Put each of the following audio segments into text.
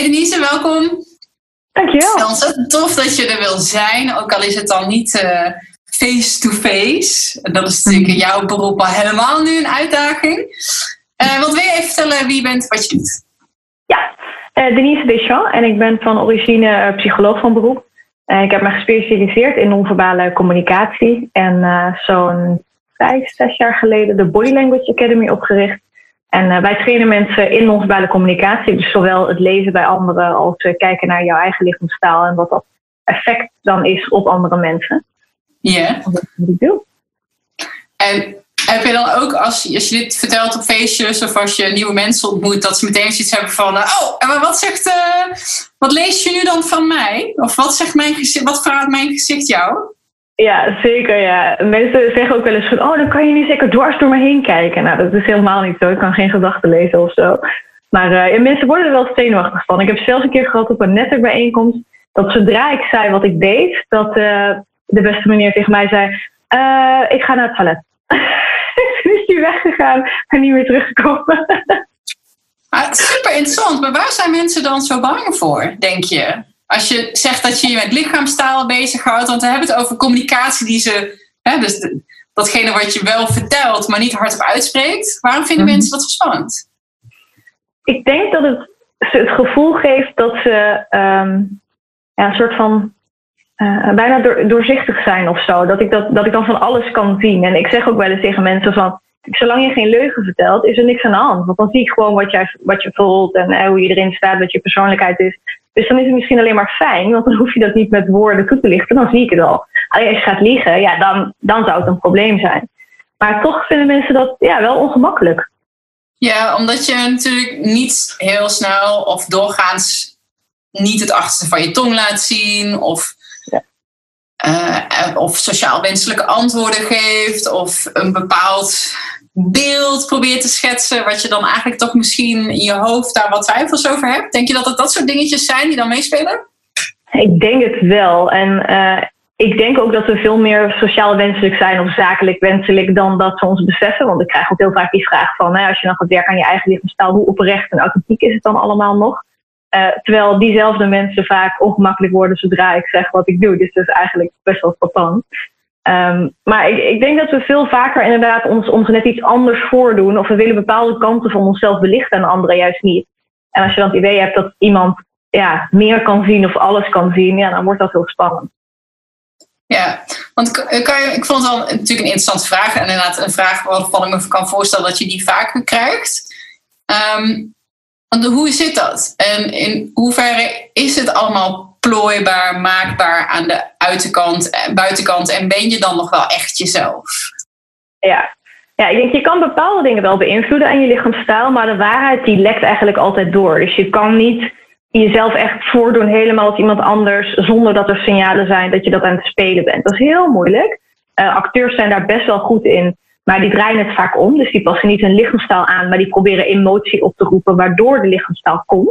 Hey Denise, welkom. Dankjewel. Het is ontzettend tof dat je er wil zijn, ook al is het dan niet face-to-face. Dat is natuurlijk in jouw beroep al helemaal nu een uitdaging. Wat wil je even vertellen wie je bent, wat je doet? Ja, Denise Deschamps en ik ben van origine psycholoog van beroep. Ik heb me gespecialiseerd in non-verbale communicatie en zo'n 5-6 jaar geleden de Body Language Academy opgericht. En wij trainen mensen in non-verbale communicatie, dus zowel het lezen bij anderen als kijken naar jouw eigen lichaamstaal en wat dat effect dan is op andere mensen. Ja. Yeah. Dat is wat ik doe. En heb je dan ook, als je dit vertelt op feestjes of als je nieuwe mensen ontmoet, dat ze meteen zoiets hebben van, wat lees je nu dan van mij? Of wat verraadt mijn gezicht jou? Ja, zeker, ja. Mensen zeggen ook wel eens van, dan kan je niet zeker dwars door me heen kijken. Nou, dat is helemaal niet zo. Ik kan geen gedachten lezen of zo. Maar mensen worden er wel zenuwachtig van. Ik heb zelfs een keer gehad op een netwerkbijeenkomst dat zodra ik zei wat ik deed, dat de beste meneer tegen mij zei, ik ga naar het toilet. Toen is hij weggegaan en niet meer teruggekomen. Ah, super interessant. Maar waar zijn mensen dan zo bang voor, denk je? Als je zegt dat je je met lichaamstaal bezighoudt, want we hebben het over communicatie die ze... Hè, dus datgene wat je wel vertelt, maar niet hardop uitspreekt. Waarom vinden mensen dat spannend? Ik denk dat het ze het gevoel geeft dat ze een soort van... bijna doorzichtig zijn of zo. Dat ik dan van alles kan zien. En ik zeg ook wel eens tegen mensen van, zolang je geen leugen vertelt, is er niks aan de hand. Want dan zie ik gewoon wat je voelt en hoe je erin staat, wat je persoonlijkheid is. Dus dan is het misschien alleen maar fijn, want dan hoef je dat niet met woorden toe te lichten. Dan zie ik het al. Alleen als je gaat liegen, ja, dan zou het een probleem zijn. Maar toch vinden mensen dat wel ongemakkelijk. Ja, omdat je natuurlijk niet heel snel of doorgaans niet het achterste van je tong laat zien of sociaal wenselijke antwoorden geeft of een bepaald beeld probeert te schetsen wat je dan eigenlijk toch misschien in je hoofd daar wat twijfels over hebt. Denk je dat het dat soort dingetjes zijn die dan meespelen? Ik denk het wel. En ik denk ook dat we veel meer sociaal wenselijk zijn of zakelijk wenselijk dan dat ze ons beseffen. Want ik krijg ook heel vaak die vraag van, als je dan gaat werken aan je eigen lichaamstaal, hoe oprecht en authentiek is het dan allemaal nog? Terwijl diezelfde mensen vaak ongemakkelijk worden zodra ik zeg wat ik doe. Dus dat is eigenlijk best wel frappant. Maar ik denk dat we veel vaker inderdaad ons net iets anders voordoen. Of we willen bepaalde kanten van onszelf belichten en anderen juist niet. En als je dan het idee hebt dat iemand meer kan zien of alles kan zien, dan wordt dat heel spannend. Ja, want ik vond het natuurlijk een interessante vraag. En inderdaad een vraag waarvan ik me kan voorstellen dat je die vaker krijgt. Want hoe zit dat? En in hoeverre is het allemaal plooibaar, maakbaar aan de buitenkant? En ben je dan nog wel echt jezelf? Ja, ik denk je kan bepaalde dingen wel beïnvloeden aan je lichaamstaal, maar de waarheid die lekt eigenlijk altijd door. Dus je kan niet jezelf echt voordoen helemaal als iemand anders zonder dat er signalen zijn dat je dat aan het spelen bent. Dat is heel moeilijk. Acteurs zijn daar best wel goed in. Maar die draaien het vaak om, dus die passen niet hun lichaamstaal aan, maar die proberen emotie op te roepen waardoor de lichaamstaal komt.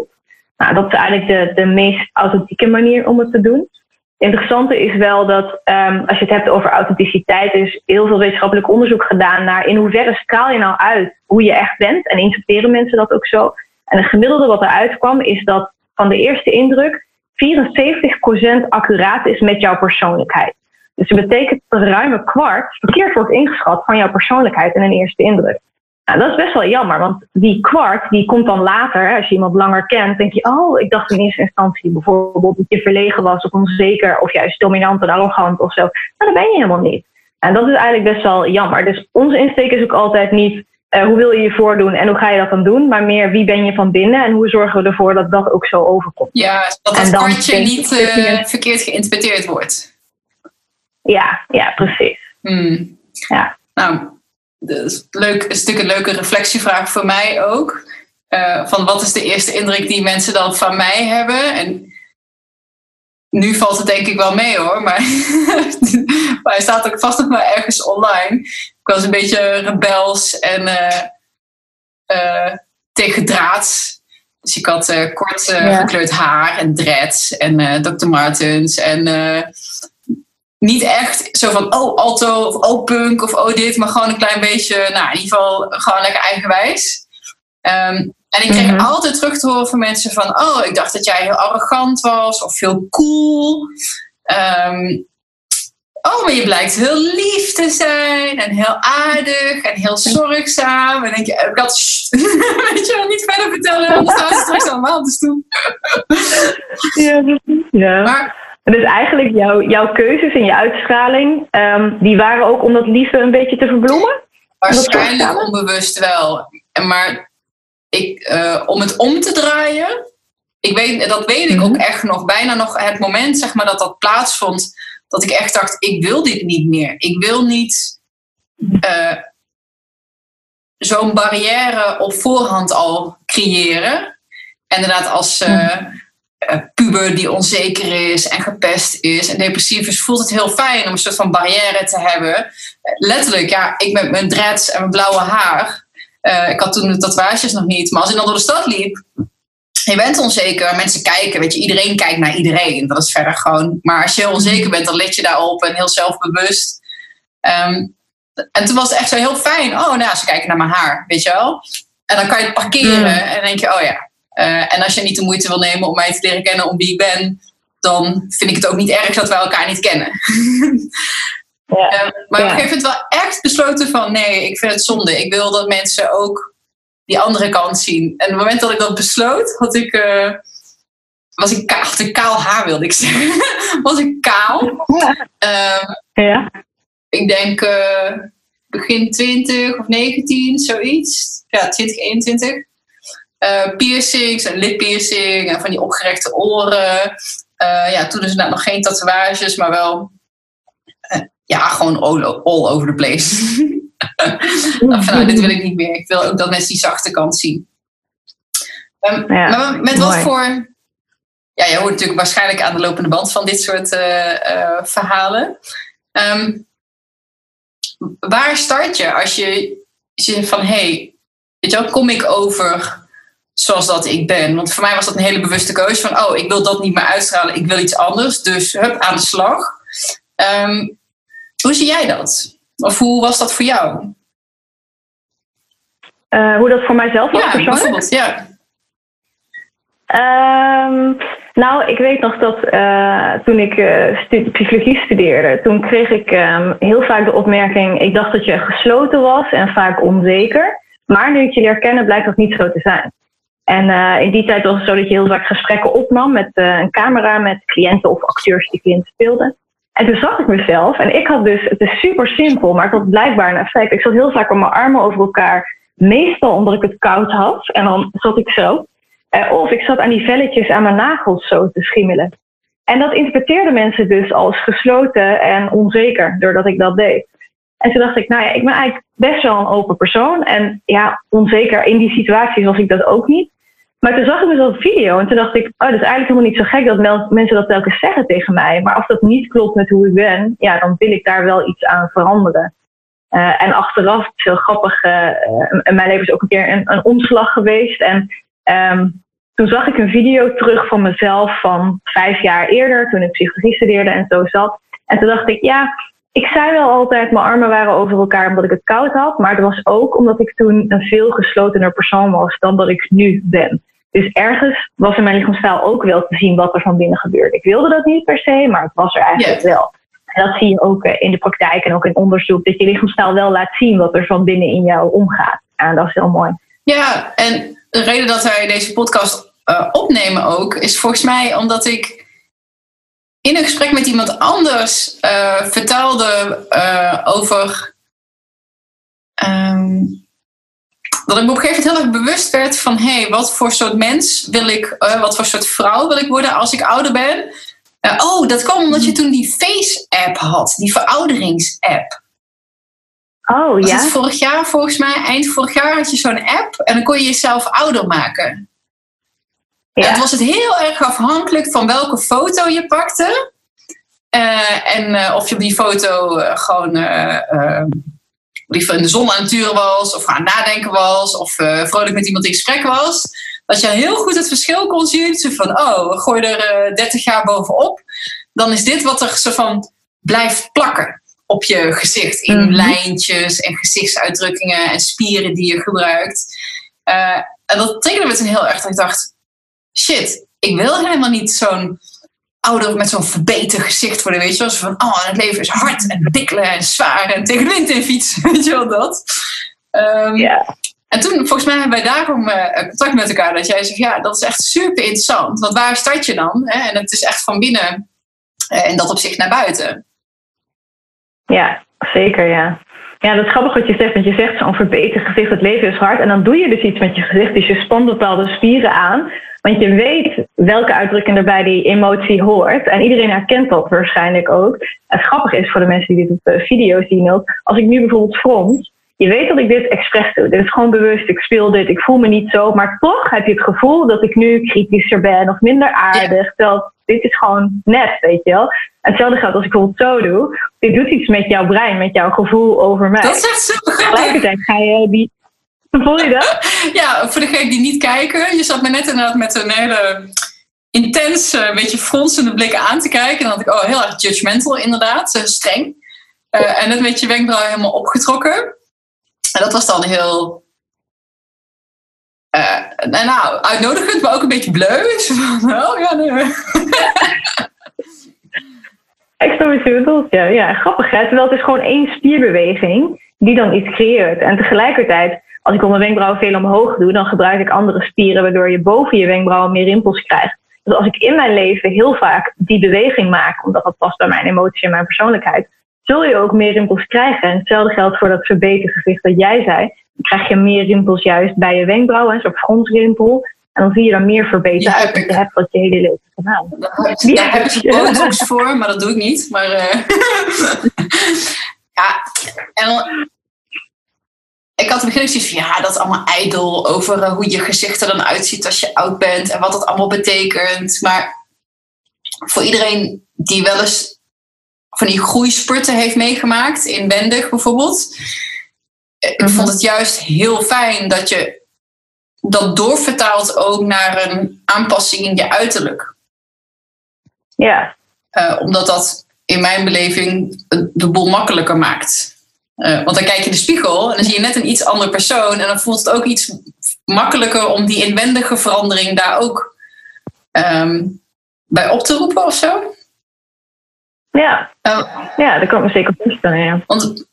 Nou, dat is eigenlijk de meest authentieke manier om het te doen. Het interessante is wel dat als je het hebt over authenticiteit, er is heel veel wetenschappelijk onderzoek gedaan naar in hoeverre straal je nou uit hoe je echt bent. En interpreteren mensen dat ook zo. En het gemiddelde wat eruit kwam is dat van de eerste indruk 74% accuraat is met jouw persoonlijkheid. Dus dat betekent dat een ruime kwart verkeerd wordt ingeschat van jouw persoonlijkheid en een eerste indruk. Nou, dat is best wel jammer, want die kwart die komt dan later. Hè, als je iemand langer kent, denk je, ik dacht in eerste instantie bijvoorbeeld dat je verlegen was of onzeker of juist dominant en arrogant of zo. Nou, dat ben je helemaal niet. En dat is eigenlijk best wel jammer. Dus onze insteek is ook altijd niet hoe wil je je voordoen en hoe ga je dat dan doen, maar meer wie ben je van binnen en hoe zorgen we ervoor dat dat ook zo overkomt. Ja, dat het kwartje niet verkeerd geïnterpreteerd wordt. Ja, precies. Hmm. Ja. Nou, dus een leuke reflectievraag voor mij ook. Van wat is de eerste indruk die mensen dan van mij hebben? En nu valt het denk ik wel mee hoor, maar hij staat ook vast nog maar ergens online. Ik was een beetje rebels en tegen draad. Dus ik had kort gekleurd haar en dreads en Dr. Martens en... niet echt zo van, alto of punk of dit. Maar gewoon een klein beetje, in ieder geval gewoon lekker eigenwijs. En ik kreeg altijd terug te horen van mensen van... oh, ik dacht dat jij heel arrogant was of heel cool. Oh, maar je blijkt heel lief te zijn en heel aardig en heel zorgzaam. En denk je, heb ik dat... weet je wel, niet verder vertellen, dan staan ze straks allemaal op de stoel. Ja. Maar... dus eigenlijk jouw keuzes en je uitstraling... die waren ook om dat liefde een beetje te verbloemen? Waarschijnlijk onbewust wel. Maar ik, om het om te draaien... Dat weet ik ook echt nog. Bijna nog het moment zeg maar, dat plaatsvond... dat ik echt dacht, ik wil dit niet meer. Ik wil niet zo'n barrière op voorhand al creëren. En inderdaad als... puber die onzeker is en gepest is en depressief is, voelt het heel fijn om een soort van barrière te hebben. Letterlijk, ja, ik met mijn dreads en mijn blauwe haar. Ik had toen de tatoeages nog niet, maar als ik dan door de stad liep, je bent onzeker, mensen kijken, weet je, iedereen kijkt naar iedereen. Dat is verder gewoon, maar als je heel onzeker bent, dan let je daarop en heel zelfbewust. En toen was het echt zo heel fijn. Oh, nou, ze kijken naar mijn haar, weet je wel. En dan kan je het parkeren en dan denk je, oh ja. En als je niet de moeite wil nemen om mij te leren kennen om wie ik ben, dan vind ik het ook niet erg dat wij elkaar niet kennen. Maar ik heb het wel echt besloten van nee, ik vind het zonde. Ik wil dat mensen ook die andere kant zien. En op het moment dat ik dat besloot, was ik kaal haar, wilde ik zeggen. Was ik kaal. Ik denk begin 20 of 19, zoiets. Ja, 20, 21. Piercings en lippiercing en van die opgerekte oren. Toen dus nog geen tatoeages, maar wel gewoon all over the place. Dit wil ik niet meer. Ik wil ook dat mensen die zachte kant zien. Maar met wat voor... Ja, je hoort natuurlijk waarschijnlijk aan de lopende band van dit soort verhalen. Waar start je als je zegt van... hey, weet je wel, kom ik over... zoals dat ik ben. Want voor mij was dat een hele bewuste keuze van... oh, ik wil dat niet meer uitstralen. Ik wil iets anders. Dus hup, aan de slag. Hoe zie jij dat? Of hoe was dat voor jou? Hoe dat voor mijzelf was persoonlijk? Ja. Ik weet nog dat toen ik psychologie studeerde... toen kreeg ik heel vaak de opmerking... ik dacht dat je gesloten was en vaak onzeker. Maar nu ik je leer kennen, blijkt dat niet zo te zijn. En in die tijd was het zo dat je heel vaak gesprekken opnam met een camera, met cliënten of acteurs die cliënten speelden. En toen zag ik mezelf en ik had dus, het is super simpel, maar het had blijkbaar een effect. Ik zat heel vaak met mijn armen over elkaar, meestal omdat ik het koud had en dan zat ik zo. Of ik zat aan die velletjes aan mijn nagels zo te schimmelen. En dat interpreteerden mensen dus als gesloten en onzeker doordat ik dat deed. En toen dacht ik, nou ja, ik ben eigenlijk best wel een open persoon. En ja, onzeker in die situaties was ik dat ook niet. Maar toen zag ik dus op video en toen dacht ik... oh, dat is eigenlijk helemaal niet zo gek dat mensen dat telkens zeggen tegen mij. Maar als dat niet klopt met hoe ik ben... ja, dan wil ik daar wel iets aan veranderen. En achteraf, het is heel grappig... in mijn leven is ook een keer een omslag geweest. En toen zag ik een video terug van mezelf van 5 jaar eerder... toen ik psychologie studeerde en zo zat. En toen dacht ik, ja... ik zei wel altijd, mijn armen waren over elkaar omdat ik het koud had. Maar het was ook omdat ik toen een veel geslotener persoon was dan dat ik nu ben. Dus ergens was in mijn lichaamstaal ook wel te zien wat er van binnen gebeurde. Ik wilde dat niet per se, maar het was er eigenlijk wel. En dat zie je ook in de praktijk en ook in onderzoek. Dat je lichaamstaal wel laat zien wat er van binnen in jou omgaat. En dat is heel mooi. Ja, en de reden dat wij deze podcast opnemen ook... is volgens mij omdat ik... in een gesprek met iemand anders vertelde over... dat ik op een gegeven moment heel erg bewust werd van... hey, wat voor soort mens wil ik... wat voor soort vrouw wil ik worden als ik ouder ben? Dat kwam omdat je toen die Face-app had. Die verouderings-app. Oh, ja? Was het vorig jaar volgens mij? Eind vorig jaar had je zo'n app. En dan kon je jezelf ouder maken. Ja. En het was het heel erg afhankelijk van welke foto je pakte. En of je op die foto gewoon in de zon aan het turen was. Of aan het nadenken was. Of vrolijk met iemand in gesprek was. Dat je heel goed het verschil kon zien. Zo van, oh, gooi er 30 jaar bovenop. Dan is dit wat er zo van blijft plakken. Op je gezicht. In lijntjes en gezichtsuitdrukkingen en spieren die je gebruikt. En dat triggerde me toen heel erg. Dat ik dacht, shit, ik wil helemaal niet zo'n ouder met zo'n verbeten gezicht worden. Weet je wel, van, oh, het leven is hard en bikkelen en zwaar en tegen wind en fiets. Weet je wel, dat. Ja. En toen, volgens mij, hebben wij daarom contact met elkaar. Dat jij zegt, ja, dat is echt super interessant. Want waar start je dan? Hè? En het is echt van binnen in dat opzicht naar buiten. Ja, zeker, ja. Ja, dat is grappig wat je zegt. Want je zegt zo'n verbeterd gezicht, het leven is hard. En dan doe je dus iets met je gezicht. Dus je spant bepaalde spieren aan. Want je weet welke uitdrukking er bij die emotie hoort. En iedereen herkent dat waarschijnlijk ook. Het grappige is voor de mensen die dit op de video zien ook. Als ik nu bijvoorbeeld frons. Je weet dat ik dit expres doe. Dit is gewoon bewust. Ik speel dit. Ik voel me niet zo. Maar toch heb je het gevoel dat ik nu kritischer ben. Of minder aardig. Terwijl dit is gewoon net, weet je wel. En hetzelfde geldt als ik bijvoorbeeld zo doe. Dit doet iets met jouw brein. Met jouw gevoel over mij. Dat is echt super grappig. Tegelijkertijd ga je die... Voel je dat? Ja, voor degenen die niet kijken. Je zat me net inderdaad met een hele intense, beetje fronsende blik aan te kijken. En dan dacht ik, oh, heel erg judgmental inderdaad. Streng. En net met je wenkbrauw helemaal opgetrokken. En dat was dan heel uitnodigend, maar ook een beetje bleu. Oh, ja, nee. Ik snap wat je bedoelt, ja. Ja, grappig, hè? Terwijl het is gewoon één spierbeweging die dan iets creëert. En tegelijkertijd, als ik mijn wenkbrauwen veel omhoog doe, dan gebruik ik andere spieren, waardoor je boven je wenkbrauwen meer rimpels krijgt. Dus als ik in mijn leven heel vaak die beweging maak, omdat dat past bij mijn emotie en mijn persoonlijkheid, zul je ook meer rimpels krijgen. En hetzelfde geldt voor dat verbeterde gezicht dat jij zei. Dan krijg je meer rimpels juist bij je wenkbrauwen, een soort fronsrimpel. En dan zie je dan meer verbeterd uit dat je hebt wat je hele leven gedaan. Daar heb ik botox voor, maar dat doe ik niet. Maar, ja, en dan, ik had in het begin zoiets van, ja, dat is allemaal ijdel over hoe je gezicht er dan uitziet als je oud bent en wat dat allemaal betekent. Maar voor iedereen die wel eens van die groeispurten heeft meegemaakt, inwendig bijvoorbeeld. Ik vond het juist heel fijn dat je dat doorvertaalt ook naar een aanpassing in je uiterlijk. Ja. Omdat dat in mijn beleving de boel makkelijker maakt. Want dan kijk je in de spiegel en dan zie je net een iets andere persoon en dan voelt het ook iets makkelijker om die inwendige verandering daar ook bij op te roepen of zo. Ja, ja, dat kan ik me zeker voorstellen. Ja. Want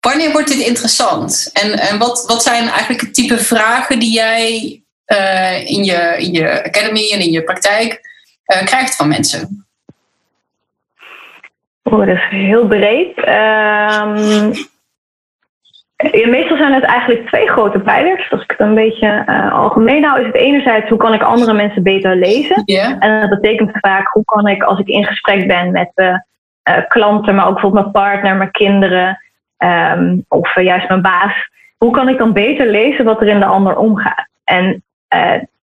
wanneer wordt dit interessant? En wat zijn eigenlijk het type vragen die jij in je academy en in je praktijk krijgt van mensen? Oh, dat is heel breed. Meestal zijn het eigenlijk twee grote pijlers. Als ik het een beetje algemeen hou, is het enerzijds hoe kan ik andere mensen beter lezen. Yeah. En dat betekent vaak hoe kan ik, als ik in gesprek ben met klanten, maar ook bijvoorbeeld mijn partner, mijn kinderen of juist mijn baas, hoe kan ik dan beter lezen wat er in de ander omgaat? En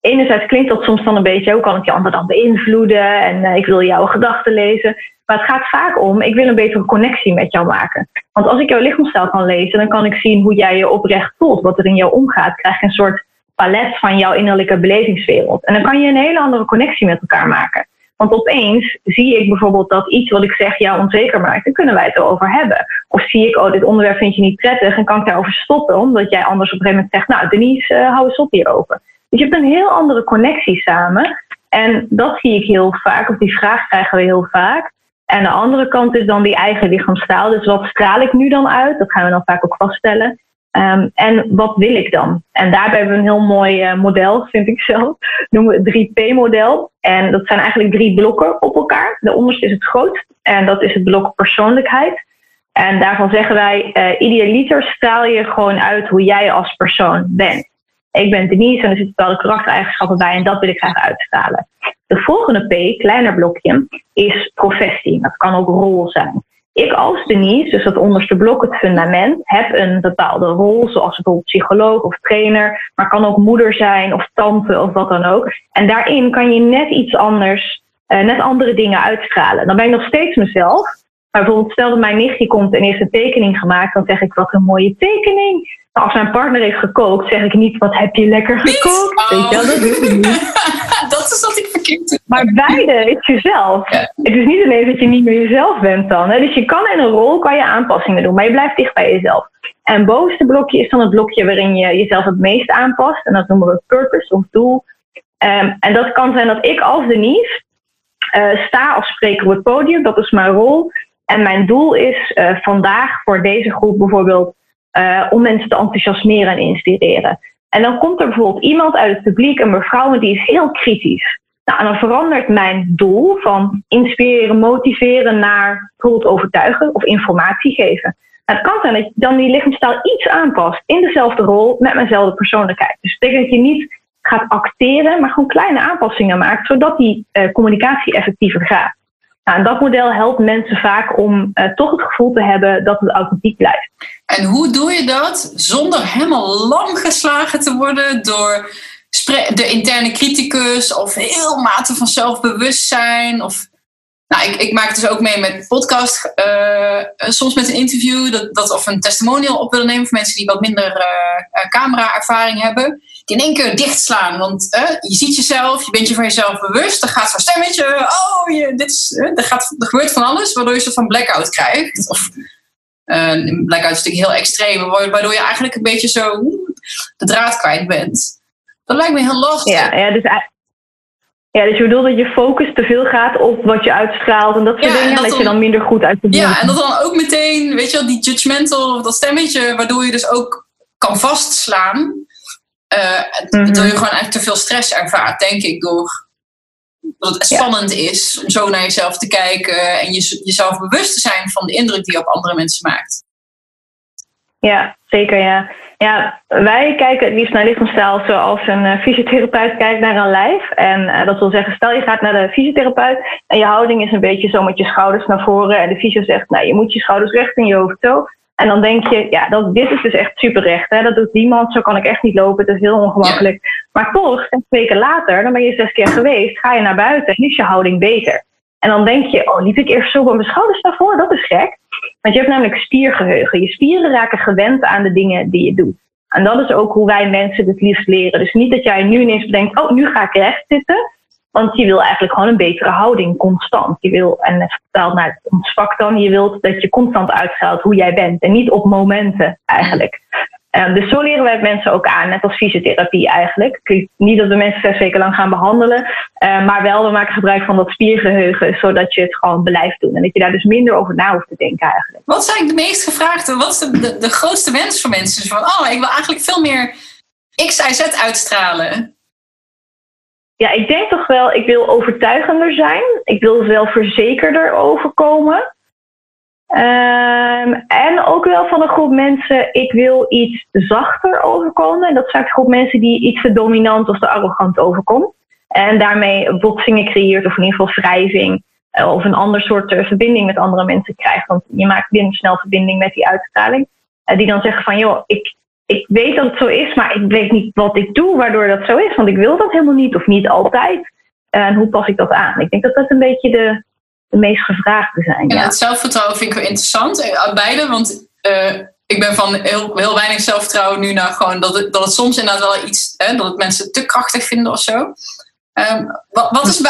enerzijds klinkt dat soms dan een beetje, hoe kan ik die ander dan beïnvloeden? En ik wil jouw gedachten lezen. Maar het gaat vaak om, ik wil een betere connectie met jou maken. Want als ik jouw lichaamstaal kan lezen, dan kan ik zien hoe jij je oprecht voelt. Wat er in jou omgaat, krijg je een soort palet van jouw innerlijke belevingswereld. En dan kan je een hele andere connectie met elkaar maken. Want opeens zie ik bijvoorbeeld dat iets wat ik zeg jou onzeker maakt. Dan kunnen wij het erover hebben. Of zie ik, oh, dit onderwerp vind je niet prettig en kan ik daarover stoppen. Omdat jij anders op een gegeven moment zegt, nou Denise, hou eens op hierover. Dus je hebt een heel andere connectie samen. En dat zie ik heel vaak, of die vraag krijgen we heel vaak. En de andere kant is dan die eigen lichaamstaal. Dus wat straal ik nu dan uit? Dat gaan we dan vaak ook vaststellen. En wat wil ik dan? En daarbij hebben we een heel mooi model, vind ik zelf. Noemen we het 3P-model. En dat zijn eigenlijk 3 blokken op elkaar. De onderste is het grootst. En dat is het blok persoonlijkheid. En daarvan zeggen wij, idealiter straal je gewoon uit hoe jij als persoon bent. Ik ben Denise en er zitten bepaalde karaktereigenschappen bij en dat wil ik graag uitstralen. De volgende P, kleiner blokje, is professie. Dat kan ook rol zijn. Ik als Denise, dus dat onderste blok, het fundament, heb een bepaalde rol, zoals bijvoorbeeld psycholoog of trainer, maar kan ook moeder zijn of tante of wat dan ook. En daarin kan je net iets anders, net andere dingen uitstralen. Dan ben ik nog steeds mezelf. Maar bijvoorbeeld stel dat mijn nichtje komt en heeft een tekening gemaakt, dan zeg ik, wat een mooie tekening. Als mijn partner heeft gekookt, zeg ik niet, wat heb je lekker gekookt? Weet je wel, dat doe ik niet. Dat is wat ik verkeerd heb. Maar beide is jezelf. Ja. Het is niet alleen dat je niet meer jezelf bent dan. Hè? Dus je kan in een rol kan je aanpassingen doen, maar je blijft dicht bij jezelf. En bovenste blokje is dan het blokje waarin je jezelf het meest aanpast. En dat noemen we purpose of doel. En dat kan zijn dat ik als Denise sta of spreek op het podium. Dat is mijn rol. En mijn doel is vandaag voor deze groep bijvoorbeeld om mensen te enthousiasmeren en inspireren. En dan komt er bijvoorbeeld iemand uit het publiek, een mevrouw, en die is heel kritisch. Nou, en dan verandert mijn doel van inspireren, motiveren naar bijvoorbeeld overtuigen of informatie geven. En het kan zijn dat je dan die lichaamstaal iets aanpast in dezelfde rol met mijnzelfde persoonlijkheid. Dus dat betekent dat je niet gaat acteren, maar gewoon kleine aanpassingen maakt, zodat die communicatie effectiever gaat. Nou, en dat model helpt mensen vaak om toch het gevoel te hebben dat het authentiek blijft. En hoe doe je dat zonder helemaal lam geslagen te worden door de interne criticus of heel mate van zelfbewustzijn? Of, nou, ik maak dus ook mee met podcast, soms met een interview dat of een testimonial op willen nemen voor mensen die wat minder camera-ervaring hebben. Die in één keer dichtslaan, want je ziet jezelf, je bent je van jezelf bewust, dan gaat zo'n stemmetje, er gebeurt van alles, waardoor je een soort van blackout krijgt. Of, een blackout is natuurlijk heel extreem, waardoor je eigenlijk een beetje zo de draad kwijt bent. Dat lijkt me heel lastig. Dus je bedoelt dat je focus te veel gaat op wat je uitstraalt en dat soort dingen, en dat je dan minder goed uit de bocht. Ja, en dat dan ook meteen, weet je wel, die judgmental, dat stemmetje, waardoor je dus ook kan vastslaan. Waardoor je gewoon eigenlijk te veel stress ervaart, denk ik, door dat het spannend is om zo naar jezelf te kijken en jezelf bewust te zijn van de indruk die je op andere mensen maakt. Ja, zeker, ja. Ja, wij kijken het liefst naar lichaamstaal zoals een fysiotherapeut kijkt naar een lijf. En dat wil zeggen, stel je gaat naar de fysiotherapeut en je houding is een beetje zo met je schouders naar voren. En de fysio zegt, nou, je moet je schouders recht en je hoofd zo. En dan denk je, dit is dus echt superrecht. Hè? Dat doet niemand, zo kan ik echt niet lopen, het is heel ongemakkelijk. Ja. Maar toch, 6 weken later, dan ben je 6 keer geweest, ga je naar buiten en is je houding beter. En dan denk je, liep ik eerst zo bij mijn schouders daarvoor? Dat is gek. Want je hebt namelijk spiergeheugen. Je spieren raken gewend aan de dingen die je doet. En dat is ook hoe wij mensen het liefst leren. Dus niet dat jij nu ineens bedenkt, nu ga ik recht zitten. Want je wil eigenlijk gewoon een betere houding constant. Je wil, en het vertaalt naar het ontvak dan, je wilt dat je constant uitstraalt hoe jij bent. En niet op momenten eigenlijk. Dus zo leren wij mensen ook aan, net als fysiotherapie eigenlijk. Niet dat we mensen 6 weken lang gaan behandelen. Maar wel, we maken gebruik van dat spiergeheugen, zodat je het gewoon blijft doen. En dat je daar dus minder over na hoeft te denken eigenlijk. Wat zijn de meest gevraagde, wat is de grootste wens voor mensen? Van, ik wil eigenlijk veel meer X, Y, Z uitstralen. Ja, ik denk toch wel, ik wil overtuigender zijn. Ik wil zelfverzekerder overkomen. En ook wel van een groep mensen, ik wil iets zachter overkomen. En dat is vaak een groep mensen die iets te dominant of te arrogant overkomt. En daarmee botsingen creëert, of in ieder geval wrijving. Of een ander soort verbinding met andere mensen krijgt. Want je maakt binnen snel verbinding met die uitstraling. Die dan zeggen van, joh, ik weet dat het zo is, maar ik weet niet wat ik doe waardoor dat zo is. Want ik wil dat helemaal niet of niet altijd. En hoe pas ik dat aan? Ik denk dat dat een beetje de meest gevraagde zijn. En het zelfvertrouwen vind ik wel interessant. Beide, want ik ben van heel, heel weinig zelfvertrouwen nu naar gewoon dat het soms inderdaad wel iets, dat het mensen te krachtig vinden of zo. Wat is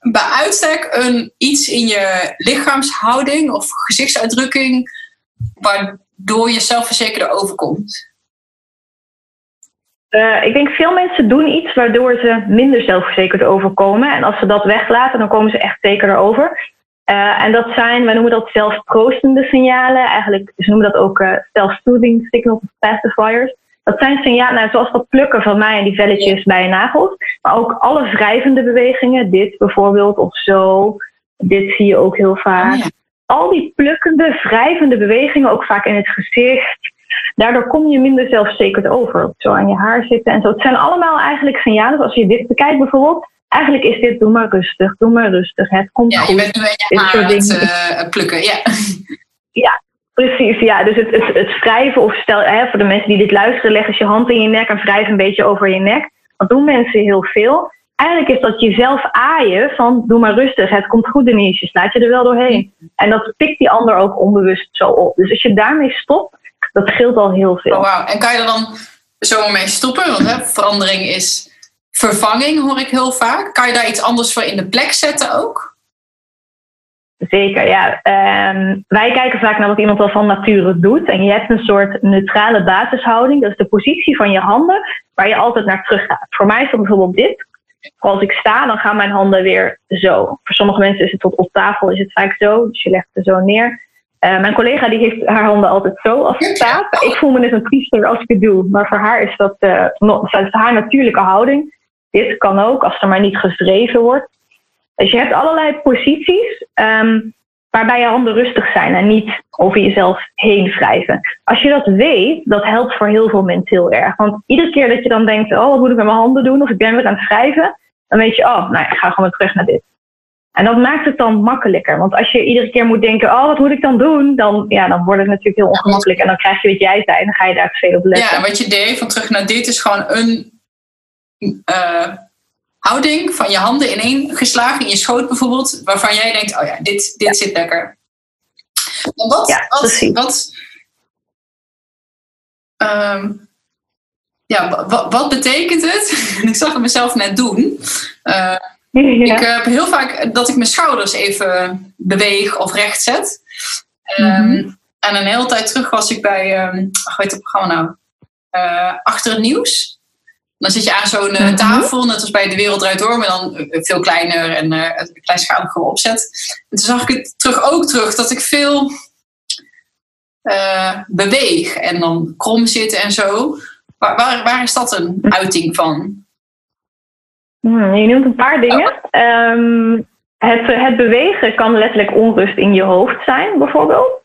bij uitstek iets in je lichaamshouding of gezichtsuitdrukking waardoor je zelfverzekerder overkomt? Ik denk veel mensen doen iets waardoor ze minder zelfverzekerd overkomen. En als ze dat weglaten, dan komen ze echt zekerder over. En dat zijn, wij noemen dat zelftroostende signalen. Eigenlijk, ze noemen dat ook self-soothing signals of pacifiers. Dat zijn signalen, zoals dat plukken van mij en die velletjes bij je nagels. Maar ook alle wrijvende bewegingen, dit bijvoorbeeld of zo. Dit zie je ook heel vaak. Al die plukkende, wrijvende bewegingen, ook vaak in het gezicht. Daardoor kom je minder zelfverzekerd over. Zo aan je haar zitten en zo. Het zijn allemaal eigenlijk signalen. Dus als je dit bekijkt bijvoorbeeld. Eigenlijk is dit, doe maar rustig. Het komt goed. Je bent nu een haar aan het plukken. Ja. Ja, precies. Ja. Dus het wrijven, of stel, voor de mensen die dit luisteren, leg eens je hand in je nek en wrijf een beetje over je nek. Dat doen mensen heel veel. Eigenlijk is dat jezelf aaien van doe maar rustig, het komt goed Denise, je slaat je er wel doorheen. En dat pikt die ander ook onbewust zo op. Dus als je daarmee stopt, dat scheelt al heel veel. Oh, wow. En kan je er dan zomaar mee stoppen? Want verandering is Vervanging hoor ik heel vaak. Kan je daar iets anders voor in de plek zetten ook? Zeker, ja. Wij kijken vaak naar wat iemand al van nature doet. En je hebt een soort neutrale basishouding. Dat is de positie van je handen waar je altijd naar terug gaat. Voor mij is dat bijvoorbeeld dit. Als ik sta, dan gaan mijn handen weer zo. Voor sommige mensen is het tot op tafel is het vaak zo. Dus je legt ze zo neer. Mijn collega die heeft haar handen altijd zo als ze staat. Ik voel me net een priester als ik het doe. Maar voor haar is dat haar natuurlijke houding. Dit kan ook, als er maar niet geschreven wordt. Dus je hebt allerlei posities waarbij je handen rustig zijn en niet over jezelf heen wrijven. Als je dat weet, dat helpt voor heel veel mensen heel erg. Want iedere keer dat je dan denkt, oh, wat moet ik met mijn handen doen? Of ik ben weer aan het wrijven. Dan weet je, oh, nou, ik ga gewoon terug naar dit. En dat maakt het dan makkelijker. Want als je iedere keer moet denken, oh, wat moet ik dan doen? Dan wordt het natuurlijk heel ongemakkelijk. En dan krijg je wat jij zei en dan ga je daar veel op letten. Ja, wat je deed van terug naar dit is gewoon een houding van je handen ineengeslagen in je schoot bijvoorbeeld. Waarvan jij denkt, oh ja, dit zit lekker. En wat betekent het? Ik zag het mezelf net doen. Ik heb heel vaak dat ik mijn schouders even beweeg of recht zet. En een hele tijd terug was ik bij, weet het programma nou? Achter het nieuws. Dan zit je aan zo'n tafel, net als bij De Wereld Draait Door, maar dan veel kleiner en kleinschaliger opzet. En toen zag ik het terug dat ik veel beweeg en dan krom zit en zo. Waar is dat een uiting van? Je noemt een paar dingen. Het bewegen kan letterlijk onrust in je hoofd zijn, bijvoorbeeld.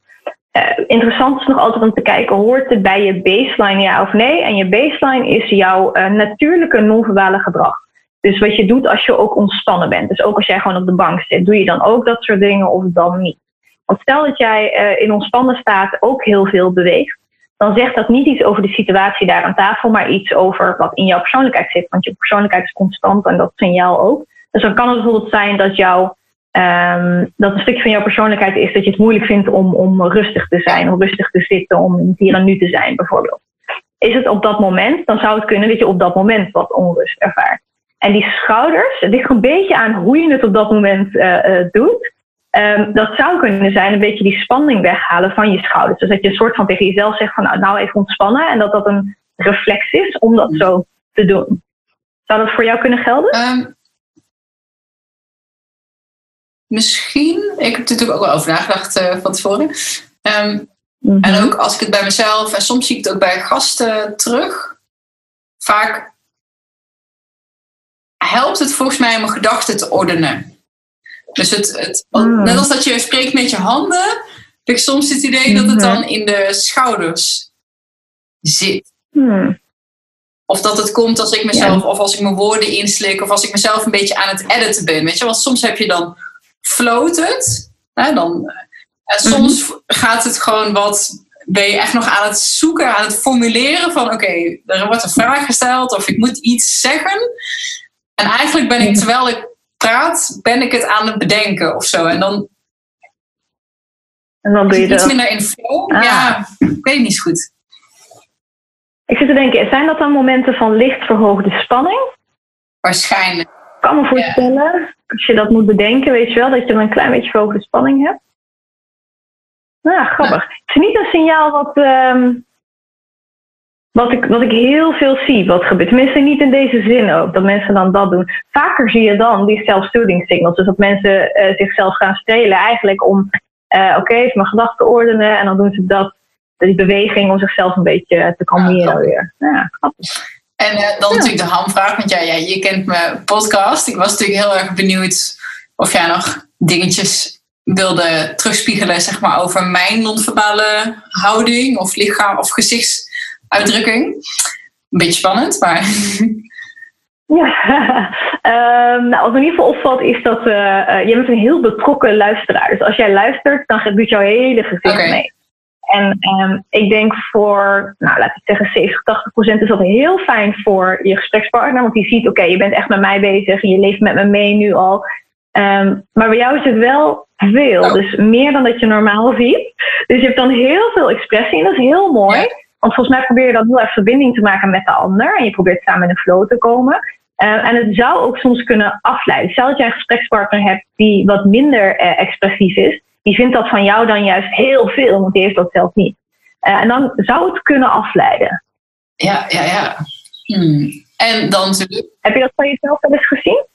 Interessant is nog altijd om te kijken, hoort het bij je baseline ja of nee? En je baseline is jouw natuurlijke non-verbale gedrag. Dus wat je doet als je ook ontspannen bent. Dus ook als jij gewoon op de bank zit, doe je dan ook dat soort dingen of dan niet? Want stel dat jij in ontspannen staat ook heel veel beweegt. Dan zegt dat niet iets over de situatie daar aan tafel, maar iets over wat in jouw persoonlijkheid zit. Want je persoonlijkheid is constant en dat signaal ook. Dus dan kan het bijvoorbeeld zijn dat dat een stukje van jouw persoonlijkheid is dat je het moeilijk vindt om rustig te zijn, om rustig te zitten, om hier en nu te zijn bijvoorbeeld. Is het op dat moment, dan zou het kunnen dat je op dat moment wat onrust ervaart. En die schouders, het ligt een beetje aan hoe je het op dat moment doet. Dat zou kunnen zijn een beetje die spanning weghalen van je schouders. Dus dat je een soort van tegen jezelf zegt van nou even ontspannen. En dat dat een reflex is om dat zo te doen. Zou dat voor jou kunnen gelden? Misschien. Ik heb er natuurlijk ook wel over nagedacht van tevoren. En ook als ik het bij mezelf, en soms zie ik het ook bij gasten terug. Vaak helpt het volgens mij om mijn gedachten te ordenen. Dus net als dat je spreekt met je handen, heb ik soms het idee dat het dan in de schouders zit. Of dat het komt als ik mezelf, of als ik mijn woorden inslik, of als ik mezelf een beetje aan het editen ben. Weet je? Want soms heb je dan floatend. En soms gaat het gewoon ben je echt nog aan het zoeken, aan het formuleren van oké, er wordt een vraag gesteld of ik moet iets zeggen. En eigenlijk ben ik, terwijl ik praat, ben ik het aan het bedenken of zo. En dan doe je iets minder in flow. Ja, ik weet niet zo goed. Ik zit te denken, zijn dat dan momenten van licht verhoogde spanning? Waarschijnlijk. Ik kan me voorstellen, als je dat moet bedenken, weet je wel, dat je dan een klein beetje verhoogde spanning hebt. Nou, grappig. Ja. Het is niet een signaal wat ik heel veel zie, wat gebeurt. Tenminste, niet in deze zin ook, dat mensen dan dat doen. Vaker zie je dan die self-soothing signals. Dus dat mensen zichzelf gaan strelen eigenlijk om, even mijn gedachten ordenen. En dan doen ze dat, die beweging om zichzelf een beetje te kalmeren weer. Ja, grappig. En dan natuurlijk de hamvraag, want je kent mijn podcast. Ik was natuurlijk heel erg benieuwd of jij nog dingetjes wilde terugspiegelen, zeg maar, over mijn non-verbale houding of lichaam of gezichts. Uitdrukking. Een beetje spannend, maar... Ja, wat me in ieder geval opvalt is dat... jij bent een heel betrokken luisteraar. Dus als jij luistert, dan doet jouw hele gezicht mee. En ik denk voor, laat ik zeggen, 70-80% is dat heel fijn voor je gesprekspartner. Want die ziet, je bent echt met mij bezig. En je leeft met me mee nu al. Maar bij jou is het wel veel. Oh. Dus meer dan dat je normaal ziet. Dus je hebt dan heel veel expressie. En dat is heel mooi. Ja. Want volgens mij probeer je dan heel erg verbinding te maken met de ander. En je probeert samen in de flow te komen. En het zou ook soms kunnen afleiden. Stel dat jij een gesprekspartner hebt die wat minder expressief is. Die vindt dat van jou dan juist heel veel, want die heeft dat zelf niet. En dan zou het kunnen afleiden. Ja. En dan natuurlijk... Heb je dat van jezelf wel eens gezien?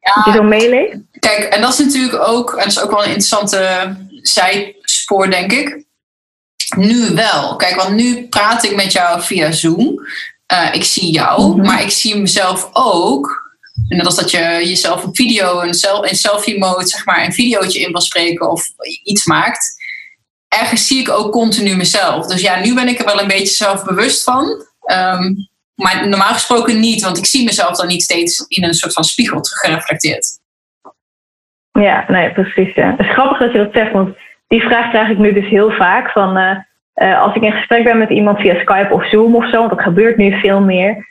Ja, je zo meeleeft? Kijk, en dat is natuurlijk ook... En dat is ook wel een interessante zijspoor, denk ik. Nu wel. Kijk, want nu praat ik met jou via Zoom... ik zie jou, maar ik zie mezelf ook. Net als dat je jezelf op video, in selfie mode, zeg maar, een videootje in wil spreken of iets maakt. Ergens zie ik ook continu mezelf. Dus ja, nu ben ik er wel een beetje zelfbewust van. Maar normaal gesproken niet, want ik zie mezelf dan niet steeds in een soort van spiegel gereflecteerd. Ja, nee, precies. Ja. Het is grappig dat je dat zegt, want die vraag krijg ik nu dus heel vaak van... als ik in gesprek ben met iemand via Skype of Zoom of zo, want dat gebeurt nu veel meer.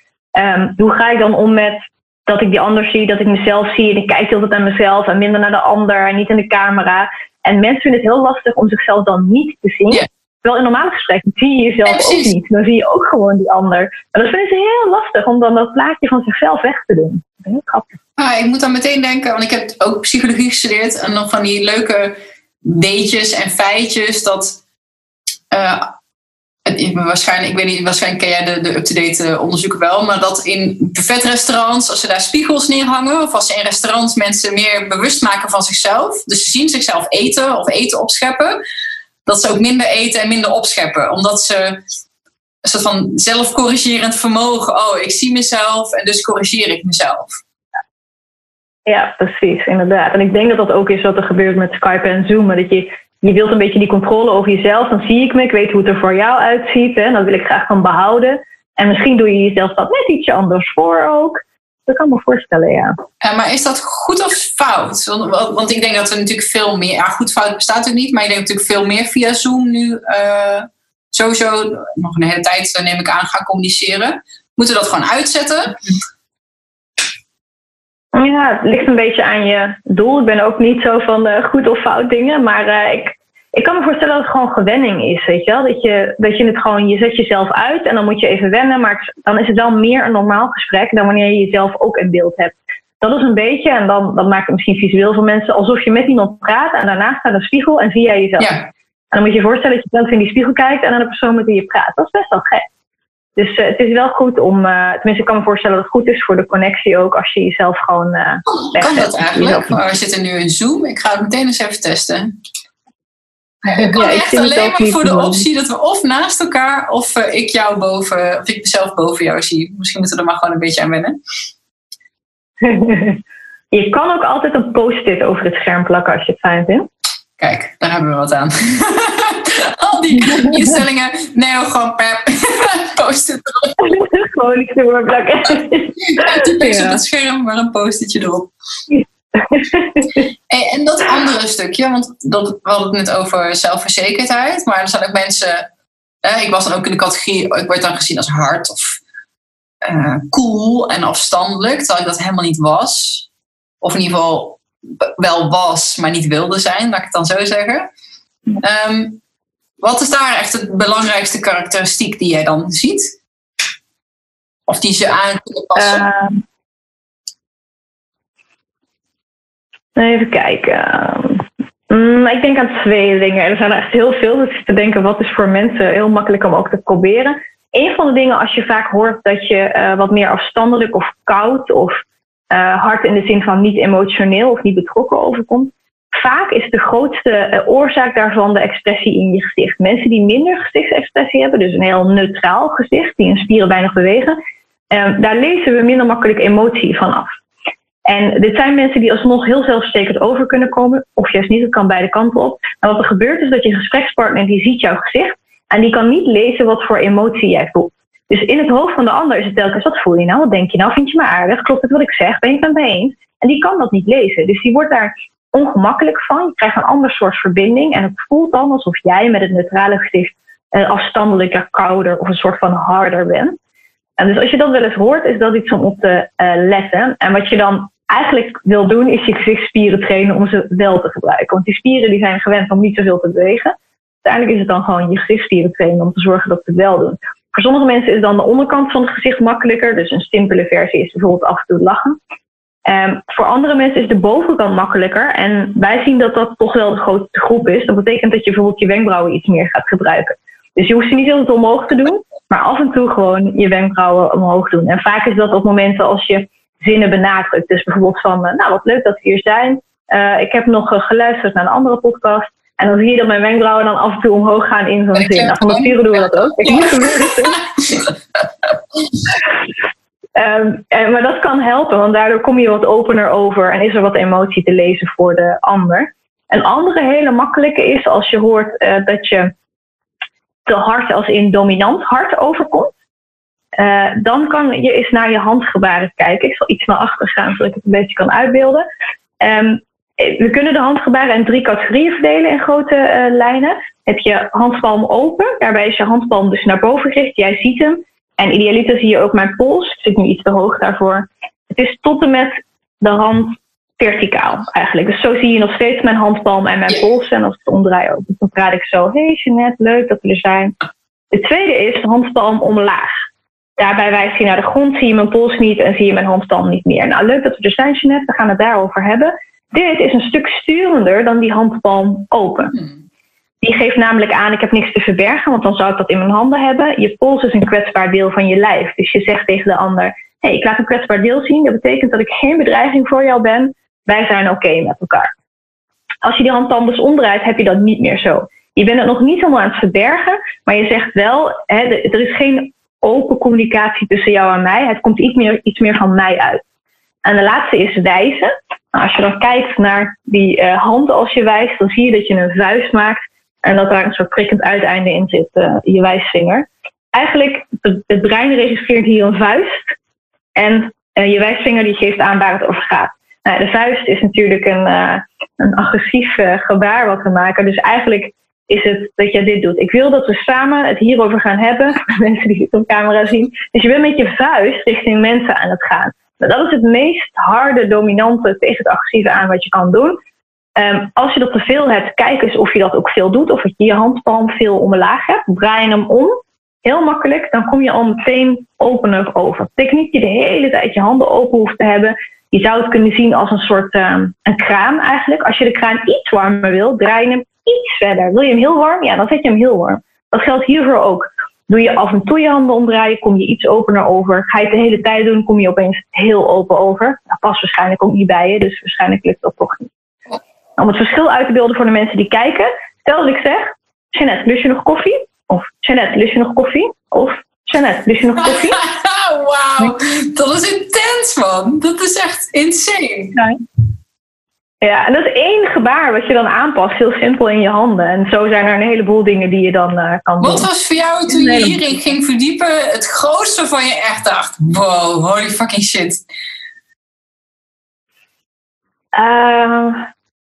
Hoe ga ik dan om met dat ik die ander zie, dat ik mezelf zie en ik kijk altijd naar mezelf en minder naar de ander en niet in de camera. En mensen vinden het heel lastig om zichzelf dan niet te zien. Yeah. Terwijl in normale gesprekken zie je jezelf ook niet. Dan zie je ook gewoon die ander. Maar dat vinden ze heel lastig om dan dat plaatje van zichzelf weg te doen. Dat is heel grappig. Ah, ik moet dan meteen denken, want ik heb ook psychologie gestudeerd en dan van die leuke weetjes en feitjes dat... Waarschijnlijk ken jij de up-to-date onderzoeken wel, maar dat in buffetrestaurants, als ze daar spiegels neerhangen, of als ze in restaurants mensen meer bewust maken van zichzelf, dus ze zien zichzelf eten of eten opscheppen, dat ze ook minder eten en minder opscheppen, omdat ze een soort van zelfcorrigerend vermogen, ik zie mezelf en dus corrigeer ik mezelf. Ja, precies, inderdaad. En ik denk dat dat ook is wat er gebeurt met Skype en Zoom, dat je wilt een beetje die controle over jezelf. Dan zie ik me, ik weet hoe het er voor jou uitziet. Hè? Dat wil ik graag van behouden. En misschien doe je jezelf dat net ietsje anders voor ook. Dat kan ik me voorstellen, ja. Maar is dat goed of fout? Want ik denk dat er natuurlijk veel meer... Ja, goed fout bestaat ook niet. Maar ik denk natuurlijk veel meer via Zoom nu. Sowieso nog een hele tijd, neem ik aan, gaan communiceren. Moeten we dat gewoon uitzetten? Ja, het ligt een beetje aan je doel. Ik ben ook niet zo van de goed of fout dingen. Maar ik kan me voorstellen dat het gewoon gewenning is, weet je wel. Dat je het gewoon, je zet jezelf uit en dan moet je even wennen. Maar dan is het wel meer een normaal gesprek dan wanneer je jezelf ook in beeld hebt. Dat is een beetje, en dan maakt het misschien visueel voor mensen, alsof je met iemand praat en daarna staat een spiegel en zie jij jezelf. Ja. En dan moet je je voorstellen dat je zelf in die spiegel kijkt en aan de persoon met wie je praat. Dat is best wel gek. Dus het is wel goed om, tenminste ik kan me voorstellen dat het goed is voor de connectie ook als je jezelf gewoon... kan dat eigenlijk? We zitten nu in Zoom, ik ga het meteen eens even testen. Ik kan echt alleen maar voor de optie dat we of naast elkaar of ik jou boven, of ik mezelf boven jou zie. Misschien moeten we er maar gewoon een beetje aan wennen. Je kan ook altijd een post-it over het scherm plakken als je het fijn vindt. Kijk, daar hebben we wat aan. Al die instellingen. Nee, gewoon pep. Post-it erop. Gewoon iets door plakken. Typisch op het scherm, maar een post-itje erop. En dat andere stukje, want we hadden het net over zelfverzekerdheid. Maar er zijn ook mensen... ik was dan ook in de categorie... Ik word dan gezien als hard of cool en afstandelijk. Terwijl ik dat helemaal niet was. Of in ieder geval... wel was, maar niet wilde zijn, laat ik het dan zo zeggen. Wat is daar echt het belangrijkste karakteristiek die jij dan ziet? Of die ze aan kunnen passen? Even kijken. Ik denk aan twee dingen. Er zijn er echt heel veel. Dus te denken, wat is voor mensen heel makkelijk om ook te proberen. Een van de dingen, als je vaak hoort dat je wat meer afstandelijk of koud of hard in de zin van niet emotioneel of niet betrokken overkomt. Vaak is de grootste oorzaak daarvan de expressie in je gezicht. Mensen die minder gezichtsexpressie hebben, dus een heel neutraal gezicht, die hun spieren weinig bewegen, daar lezen we minder makkelijk emotie van af. En dit zijn mensen die alsnog heel zelfverzekerd over kunnen komen, of juist niet, het kan beide kanten op. En wat er gebeurt is dat je gesprekspartner, die ziet jouw gezicht en die kan niet lezen wat voor emotie jij voelt. Dus in het hoofd van de ander is het telkens, wat voel je nou, wat denk je nou, vind je me aardig, klopt het wat ik zeg, ben je het met me eens? En die kan dat niet lezen, dus die wordt daar ongemakkelijk van, je krijgt een ander soort verbinding en het voelt dan alsof jij met het neutrale gezicht afstandelijker, kouder of een soort van harder bent. En dus als je dat wel eens hoort, is dat iets om op te letten. En wat je dan eigenlijk wil doen, is je gezichtsspieren trainen om ze wel te gebruiken. Want die spieren die zijn gewend om niet zoveel te bewegen. Uiteindelijk is het dan gewoon je gezichtsspieren trainen om te zorgen dat ze het wel doen. Voor sommige mensen is dan de onderkant van het gezicht makkelijker. Dus een simpele versie is bijvoorbeeld af en toe lachen. Voor andere mensen is de bovenkant makkelijker. En wij zien dat dat toch wel de grootste groep is. Dat betekent dat je bijvoorbeeld je wenkbrauwen iets meer gaat gebruiken. Dus je hoeft ze niet heel omhoog te doen. Maar af en toe gewoon je wenkbrauwen omhoog doen. En vaak is dat op momenten als je zinnen benadrukt. Dus bijvoorbeeld van, nou wat leuk dat we hier zijn. Ik heb nog geluisterd naar een andere podcast. En dan zie je dat mijn wenkbrauwen dan af en toe omhoog gaan in zo'n zin. Nou, van nature doen we dat ook. Ik moet maar dat kan helpen, want daardoor kom je wat opener over en is er wat emotie te lezen voor de ander. Een andere hele makkelijke is als je hoort dat je te hard als in dominant hard overkomt. Dan kan je eens naar je handgebaren kijken. Ik zal iets naar achter gaan, zodat ik het een beetje kan uitbeelden. We kunnen de handgebaren in 3 categorieën verdelen in grote lijnen. Heb je handpalm open, daarbij is je handpalm dus naar boven gericht. Jij ziet hem. En idealiter zie je ook mijn pols. Ik zit nu iets te hoog daarvoor. Het is tot en met de hand verticaal eigenlijk. Dus zo zie je nog steeds mijn handpalm en mijn pols. En als ik het omdraai ook. Dan praat ik zo, hey Jeanette, leuk dat we er zijn. De tweede is de handpalm omlaag. Daarbij wijst hij naar de grond, zie je mijn pols niet en zie je mijn handpalm niet meer. Nou, leuk dat we er zijn, Jeanette, we gaan het daarover hebben. Dit is een stuk sturender dan die handpalm open. Die geeft namelijk aan, ik heb niks te verbergen, want dan zou ik dat in mijn handen hebben. Je pols is een kwetsbaar deel van je lijf. Dus je zegt tegen de ander, hey, ik laat een kwetsbaar deel zien. Dat betekent dat ik geen bedreiging voor jou ben. Wij zijn oké met elkaar. Als je die handpalm dus omdraait, heb je dat niet meer zo. Je bent het nog niet helemaal aan het verbergen, maar je zegt wel, hè, er is geen open communicatie tussen jou en mij. Het komt iets meer van mij uit. En de laatste is wijzen. Nou, als je dan kijkt naar die hand als je wijst, dan zie je dat je een vuist maakt. En dat daar een soort prikkend uiteinde in zit, je wijsvinger. Eigenlijk, het brein registreert hier een vuist. En je wijsvinger die geeft aan waar het over gaat. Nou, de vuist is natuurlijk een agressief gebaar wat we maken. Dus eigenlijk is het dat jij dit doet. Ik wil dat we samen het hierover gaan hebben. Voor mensen die het op camera zien. Dus je bent met je vuist richting mensen aan het gaan. Nou, dat is het meest harde, dominante tegen het agressieve aan wat je kan doen. Als je dat te veel hebt, kijk eens of je dat ook veel doet. Of dat je je handpalm veel omlaag hebt. Draai hem om. Heel makkelijk. Dan kom je al meteen opener over. Dat betekent niet dat je de hele tijd je handen open hoeft te hebben. Je zou het kunnen zien als een soort een kraan eigenlijk. Als je de kraan iets warmer wil, draai je hem iets verder. Wil je hem heel warm? Ja, dan zet je hem heel warm. Dat geldt hiervoor ook. Doe je af en toe je handen omdraaien, kom je iets opener over. Ga je het de hele tijd doen, kom je opeens heel open over. Dat past waarschijnlijk ook niet bij je, dus waarschijnlijk lukt dat toch niet. Om het verschil uit te beelden voor de mensen die kijken. Stel dat ik zeg, Jeanette, lust je nog koffie? Of Jeanette, lust je nog koffie? Of Jeanette, lust je nog koffie? Wauw, dat is intens, man. Dat is echt insane. Ja. Ja, en dat is één gebaar wat je dan aanpast, heel simpel in je handen. En zo zijn er een heleboel dingen die je dan kan doen. Wat was voor jou toen je hierin ging verdiepen het grootste van je echt dacht? Wow, holy fucking shit.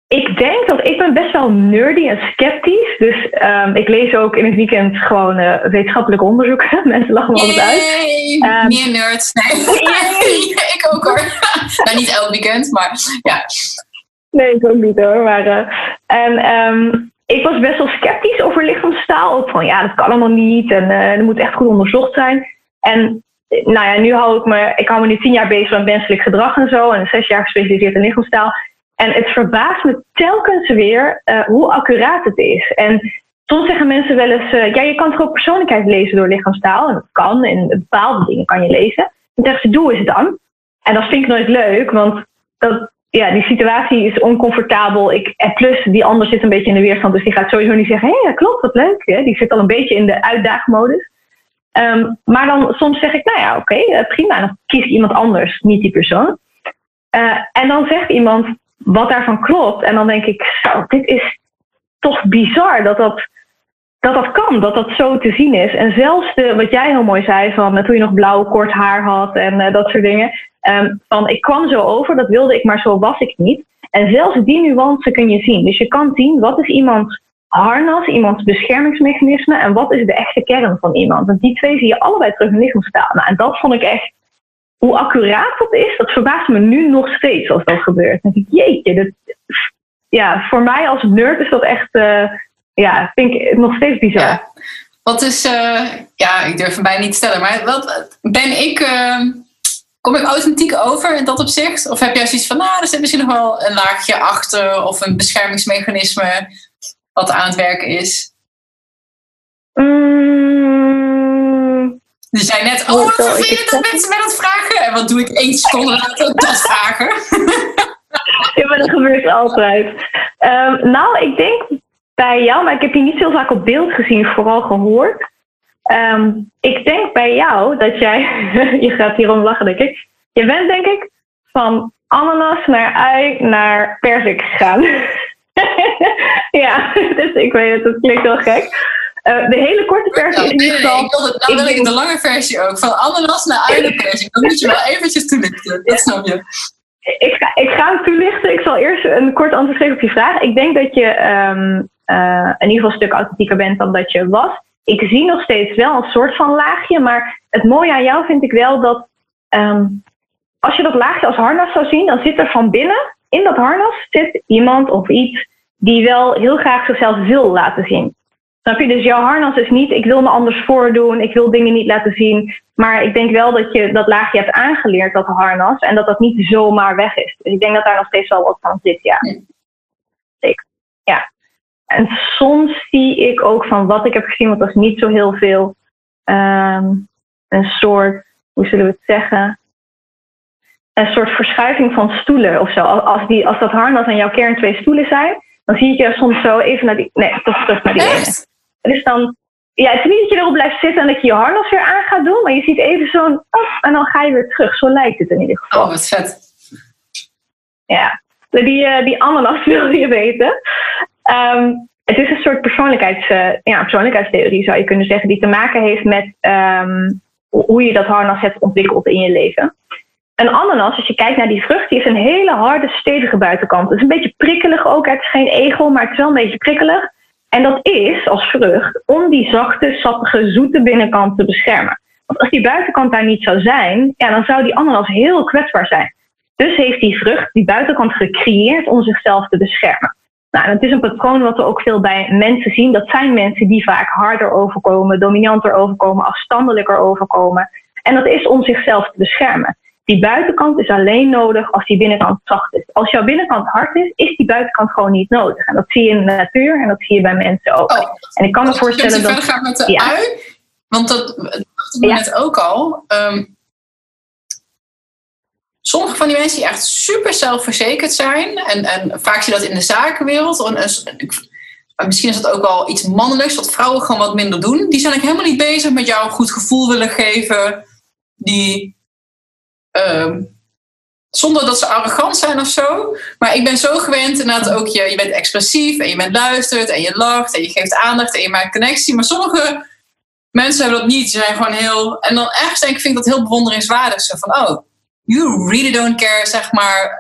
Ik denk dat ik ben best wel nerdy en sceptisch. Dus ik lees ook in het weekend gewoon wetenschappelijk onderzoek. Mensen lachen me altijd uit. Meer nerds. Nee. Ik ook hoor. Nou, niet elk weekend, maar ja. Nee, ik ook niet hoor. Maar, ik was best wel sceptisch over lichaamstaal. Ook van ja, dat kan allemaal niet en dat moet echt goed onderzocht zijn. En nou ja, nu hou ik me nu 10 jaar bezig met menselijk gedrag en zo. En 6 jaar gespecialiseerd in lichaamstaal. En het verbaast me telkens weer hoe accuraat het is. En soms zeggen mensen wel eens, ja, je kan toch ook persoonlijkheid lezen door lichaamstaal. En dat kan, en bepaalde dingen kan je lezen. En zeggen ze, doe eens dan. En dat vind ik nooit leuk, want die situatie is oncomfortabel. Plus, die ander zit een beetje in de weerstand, dus die gaat sowieso niet zeggen, hé, dat klopt, wat leuk. Hè? Die zit al een beetje in de uitdaagmodus. Maar dan soms zeg ik, nou ja, oké, prima. En dan kiest iemand anders, niet die persoon. En dan zegt iemand wat daarvan klopt. En dan denk ik, zo, dit is toch bizar dat dat kan. Dat dat zo te zien is. En zelfs wat jij heel mooi zei, van toen je nog blauw kort haar had en dat soort dingen. Van ik kwam zo over, dat wilde ik, maar zo was ik niet. En zelfs die nuance kun je zien. Dus je kan zien, wat is iemands harnas, iemands beschermingsmechanisme en wat is de echte kern van iemand. Want die twee zie je allebei terug in lichaamstaal. Nou, en dat vond ik echt, hoe accuraat dat is, dat verbaast me nu nog steeds als dat gebeurt. Dan denk ik, jeetje, voor mij als nerd is dat echt, vind ik nog steeds bizar. Ja. Wat is, ik durf hem bijna niet te stellen, maar wat ben ik, kom ik authentiek over in dat opzicht? Of heb jij zoiets van, er zit misschien nog wel een laagje achter of een beschermingsmechanisme wat aan het werken is? Je zei net, wat vervelend dat mensen mij dat vragen. En wat doe ik 1 seconde later ook dat vragen? Ja, maar dat gebeurt altijd. Ik denk bij jou, maar ik heb je niet heel vaak op beeld gezien, vooral gehoord. Ik denk bij jou dat jij, je gaat hierom lachen denk ik, je bent denk ik van ananas naar ui naar perzik gegaan. Ja, dus ik weet het, dat klinkt wel gek. De hele korte versie is niet zo. Dan wil ik de lange versie ook. Van ananas naar uilenpersie. Dat moet je wel eventjes toelichten. Dat snap je. Ik ga het toelichten. Ik zal eerst een kort antwoord geven op je vraag. Ik denk dat je in ieder geval een stuk authentieker bent dan dat je was. Ik zie nog steeds wel een soort van laagje. Maar het mooie aan jou vind ik wel dat... als je dat laagje als harnas zou zien, dan zit er van binnen, in dat harnas, zit iemand of iets die wel heel graag zichzelf wil laten zien. Snap je? Dus jouw harnas is niet, ik wil me anders voordoen, ik wil dingen niet laten zien. Maar ik denk wel dat je dat laagje hebt aangeleerd, dat harnas, en dat dat niet zomaar weg is. Dus ik denk dat daar nog steeds wel wat van zit, ja. Zeker. Ja. En soms zie ik ook van wat ik heb gezien, want dat is niet zo heel veel, een soort, hoe zullen we het zeggen, een soort verschuiving van stoelen of zo. Als dat harnas en jouw kern 2 stoelen zijn, dan zie ik je soms zo even naar die... Nee, toch terug naar die ene. Dus dan... Ja, het is niet dat je erop blijft zitten en dat je je harnas weer aan gaat doen, maar je ziet even zo'n... Oh, en dan ga je weer terug. Zo lijkt het in ieder geval. Oh, wat vet. Ja. Die ananas wilde je weten. Het is een soort persoonlijkheidstheorie, zou je kunnen zeggen, die te maken heeft met hoe je dat harnas hebt ontwikkeld in je leven. Een ananas, als je kijkt naar die vrucht, die heeft een hele harde, stevige buitenkant. Het is een beetje prikkelig ook. Het is geen egel, maar het is wel een beetje prikkelig. En dat is, als vrucht, om die zachte, sappige, zoete binnenkant te beschermen. Want als die buitenkant daar niet zou zijn, ja, dan zou die ananas heel kwetsbaar zijn. Dus heeft die vrucht die buitenkant gecreëerd om zichzelf te beschermen. Nou, en het is een patroon wat we ook veel bij mensen zien. Dat zijn mensen die vaak harder overkomen, dominanter overkomen, afstandelijker overkomen. En dat is om zichzelf te beschermen. Die buitenkant is alleen nodig als die binnenkant zacht is. Als jouw binnenkant hard is, is die buitenkant gewoon niet nodig. En dat zie je in de natuur en dat zie je bij mensen ook. En ik kan me voorstellen dat... verder gaan met de ui, want dat dachten we net ook al. Sommige van die mensen die echt super zelfverzekerd zijn, en vaak zie je dat in de zakenwereld, misschien is dat ook wel iets mannelijks, wat vrouwen gewoon wat minder doen. Die zijn ook helemaal niet bezig met jou een goed gevoel willen geven. Die... zonder dat ze arrogant zijn of zo. Maar ik ben zo gewend inderdaad ook... Je bent expressief en je bent luisterd en je lacht en je geeft aandacht en je maakt connectie. Maar sommige mensen hebben dat niet. Ze zijn gewoon heel... En dan ergens denk ik, vind ik dat heel bewonderingswaardig. Zo van, you really don't care, zeg maar...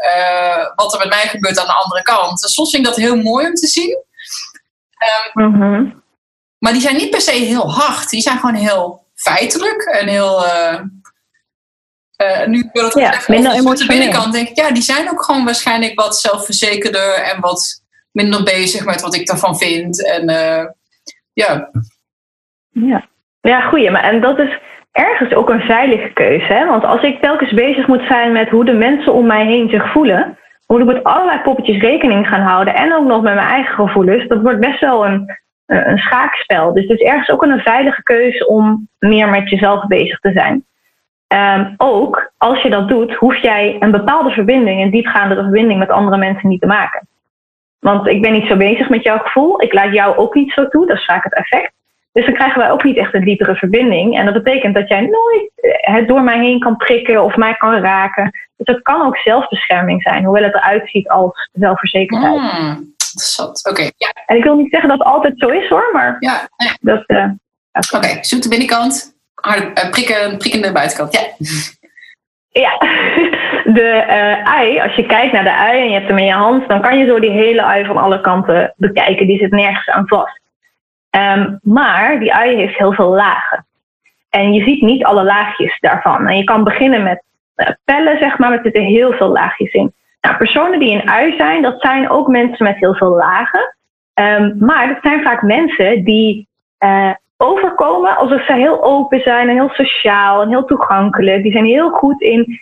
wat er met mij gebeurt aan de andere kant. En soms vind ik dat heel mooi om te zien. Maar die zijn niet per se heel hard. Die zijn gewoon heel feitelijk en heel... nu wil ik even de binnenkant denk ik, die zijn ook gewoon waarschijnlijk wat zelfverzekerder en wat minder bezig met wat ik daarvan vind. Goeie. Maar en dat is ergens ook een veilige keuze. Hè? Want als ik telkens bezig moet zijn met hoe de mensen om mij heen zich voelen, moet ik met allerlei poppetjes rekening gaan houden en ook nog met mijn eigen gevoelens, dat wordt best wel een schaakspel. Dus het is ergens ook een veilige keuze om meer met jezelf bezig te zijn. Ook als je dat doet, hoef jij een bepaalde verbinding, een diepgaandere verbinding met andere mensen niet te maken. Want ik ben niet zo bezig met jouw gevoel, ik laat jou ook niet zo toe, dat is vaak het effect. Dus dan krijgen wij ook niet echt een diepere verbinding. En dat betekent dat jij nooit het door mij heen kan prikken of mij kan raken. Dus dat kan ook zelfbescherming zijn, hoewel het eruit ziet als zelfverzekerdheid. Interessant, oké. Ja. En ik wil niet zeggen dat het altijd zo is hoor, maar... Ja. Dat. Oké, zoete binnenkant. Prikkende buitenkant, ja. Ja, de ui, als je kijkt naar de ui en je hebt hem in je hand, dan kan je zo die hele ui van alle kanten bekijken. Die zit nergens aan vast. Maar die ui heeft heel veel lagen. En je ziet niet alle laagjes daarvan. En je kan beginnen met pellen, zeg maar, er zitten heel veel laagjes in. Nou, personen die een ui zijn, dat zijn ook mensen met heel veel lagen. Maar dat zijn vaak mensen die... overkomen alsof ze heel open zijn en heel sociaal en heel toegankelijk. Die zijn heel goed in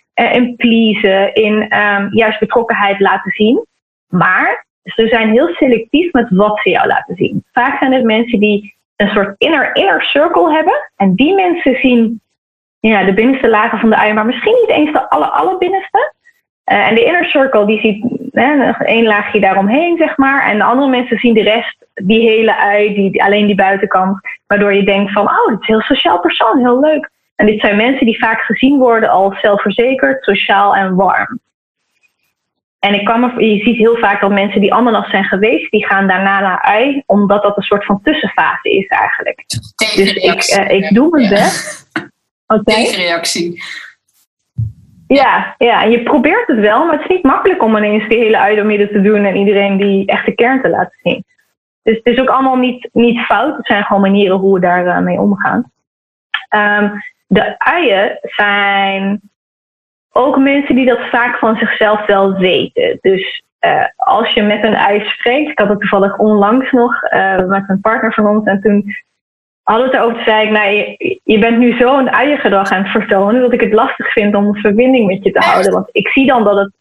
pleasen, in juist betrokkenheid laten zien. Maar ze zijn heel selectief met wat ze jou laten zien. Vaak zijn het mensen die een soort inner circle hebben. En die mensen zien de binnenste lagen van de ui, maar misschien niet eens de allerbinnenste. En de inner circle die ziet nog één laagje daaromheen, zeg maar. En de andere mensen zien de rest, die hele ui, alleen die buitenkant. Waardoor je denkt van, oh, dit is een heel sociaal persoon, heel leuk. En dit zijn mensen die vaak gezien worden als zelfverzekerd, sociaal en warm. En je ziet heel vaak dat mensen die ananas zijn geweest, die gaan daarna naar ei, omdat dat een soort van tussenfase is eigenlijk. Tegenreactie. Dus ik doe mijn best. Okay. Tegenreactie. Ja, en je probeert het wel, maar het is niet makkelijk om ineens de hele ei door midden te doen en iedereen die echt de kern te laten zien. Dus het is ook allemaal niet fout, het zijn gewoon manieren hoe we daarmee omgaan. De uien zijn ook mensen die dat vaak van zichzelf wel weten. Dus als je met een ui spreekt, ik had het toevallig onlangs nog met een partner van ons. En toen hadden we het erover, zei ik, je bent nu zo'n uiengedrag aan het vertonen dat ik het lastig vind om een verbinding met je te houden. Want ik zie dan dat het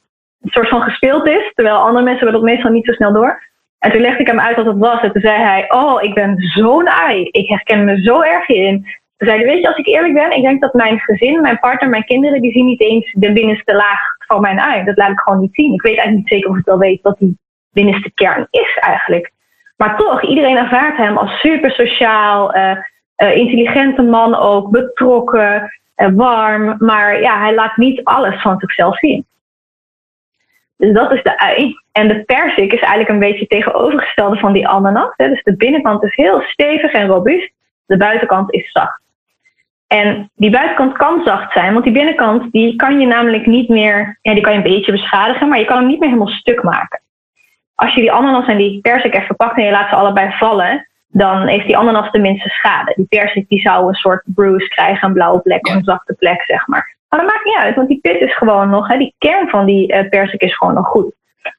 een soort van gespeeld is, terwijl andere mensen hebben dat meestal niet zo snel door. En toen legde ik hem uit wat het was. En toen zei hij, oh, ik ben zo'n ui. Ik herken me zo erg hierin. Toen zei hij, weet je, als ik eerlijk ben, ik denk dat mijn gezin, mijn partner, mijn kinderen, die zien niet eens de binnenste laag van mijn ui. Dat laat ik gewoon niet zien. Ik weet eigenlijk niet zeker of ik wel weet wat die binnenste kern is eigenlijk. Maar toch, iedereen ervaart hem als super sociaal, intelligente man ook, betrokken, warm. Maar ja, hij laat niet alles van zichzelf zien. Dus dat is de ui. En de perzik is eigenlijk een beetje tegenovergestelde van die ananas. Hè. Dus de binnenkant is heel stevig en robuust. De buitenkant is zacht. En die buitenkant kan zacht zijn, want die binnenkant die kan je namelijk niet meer... Ja, die kan je een beetje beschadigen, maar je kan hem niet meer helemaal stuk maken. Als je die ananas en die perzik even pakt en je laat ze allebei vallen, dan heeft die ananas de minste schade. Die perzik die zou een soort bruise krijgen, een blauwe plek of een zachte plek, zeg maar. Maar dat maakt niet uit, want die pit is gewoon nog... Hè, die kern van die perzik is gewoon nog goed.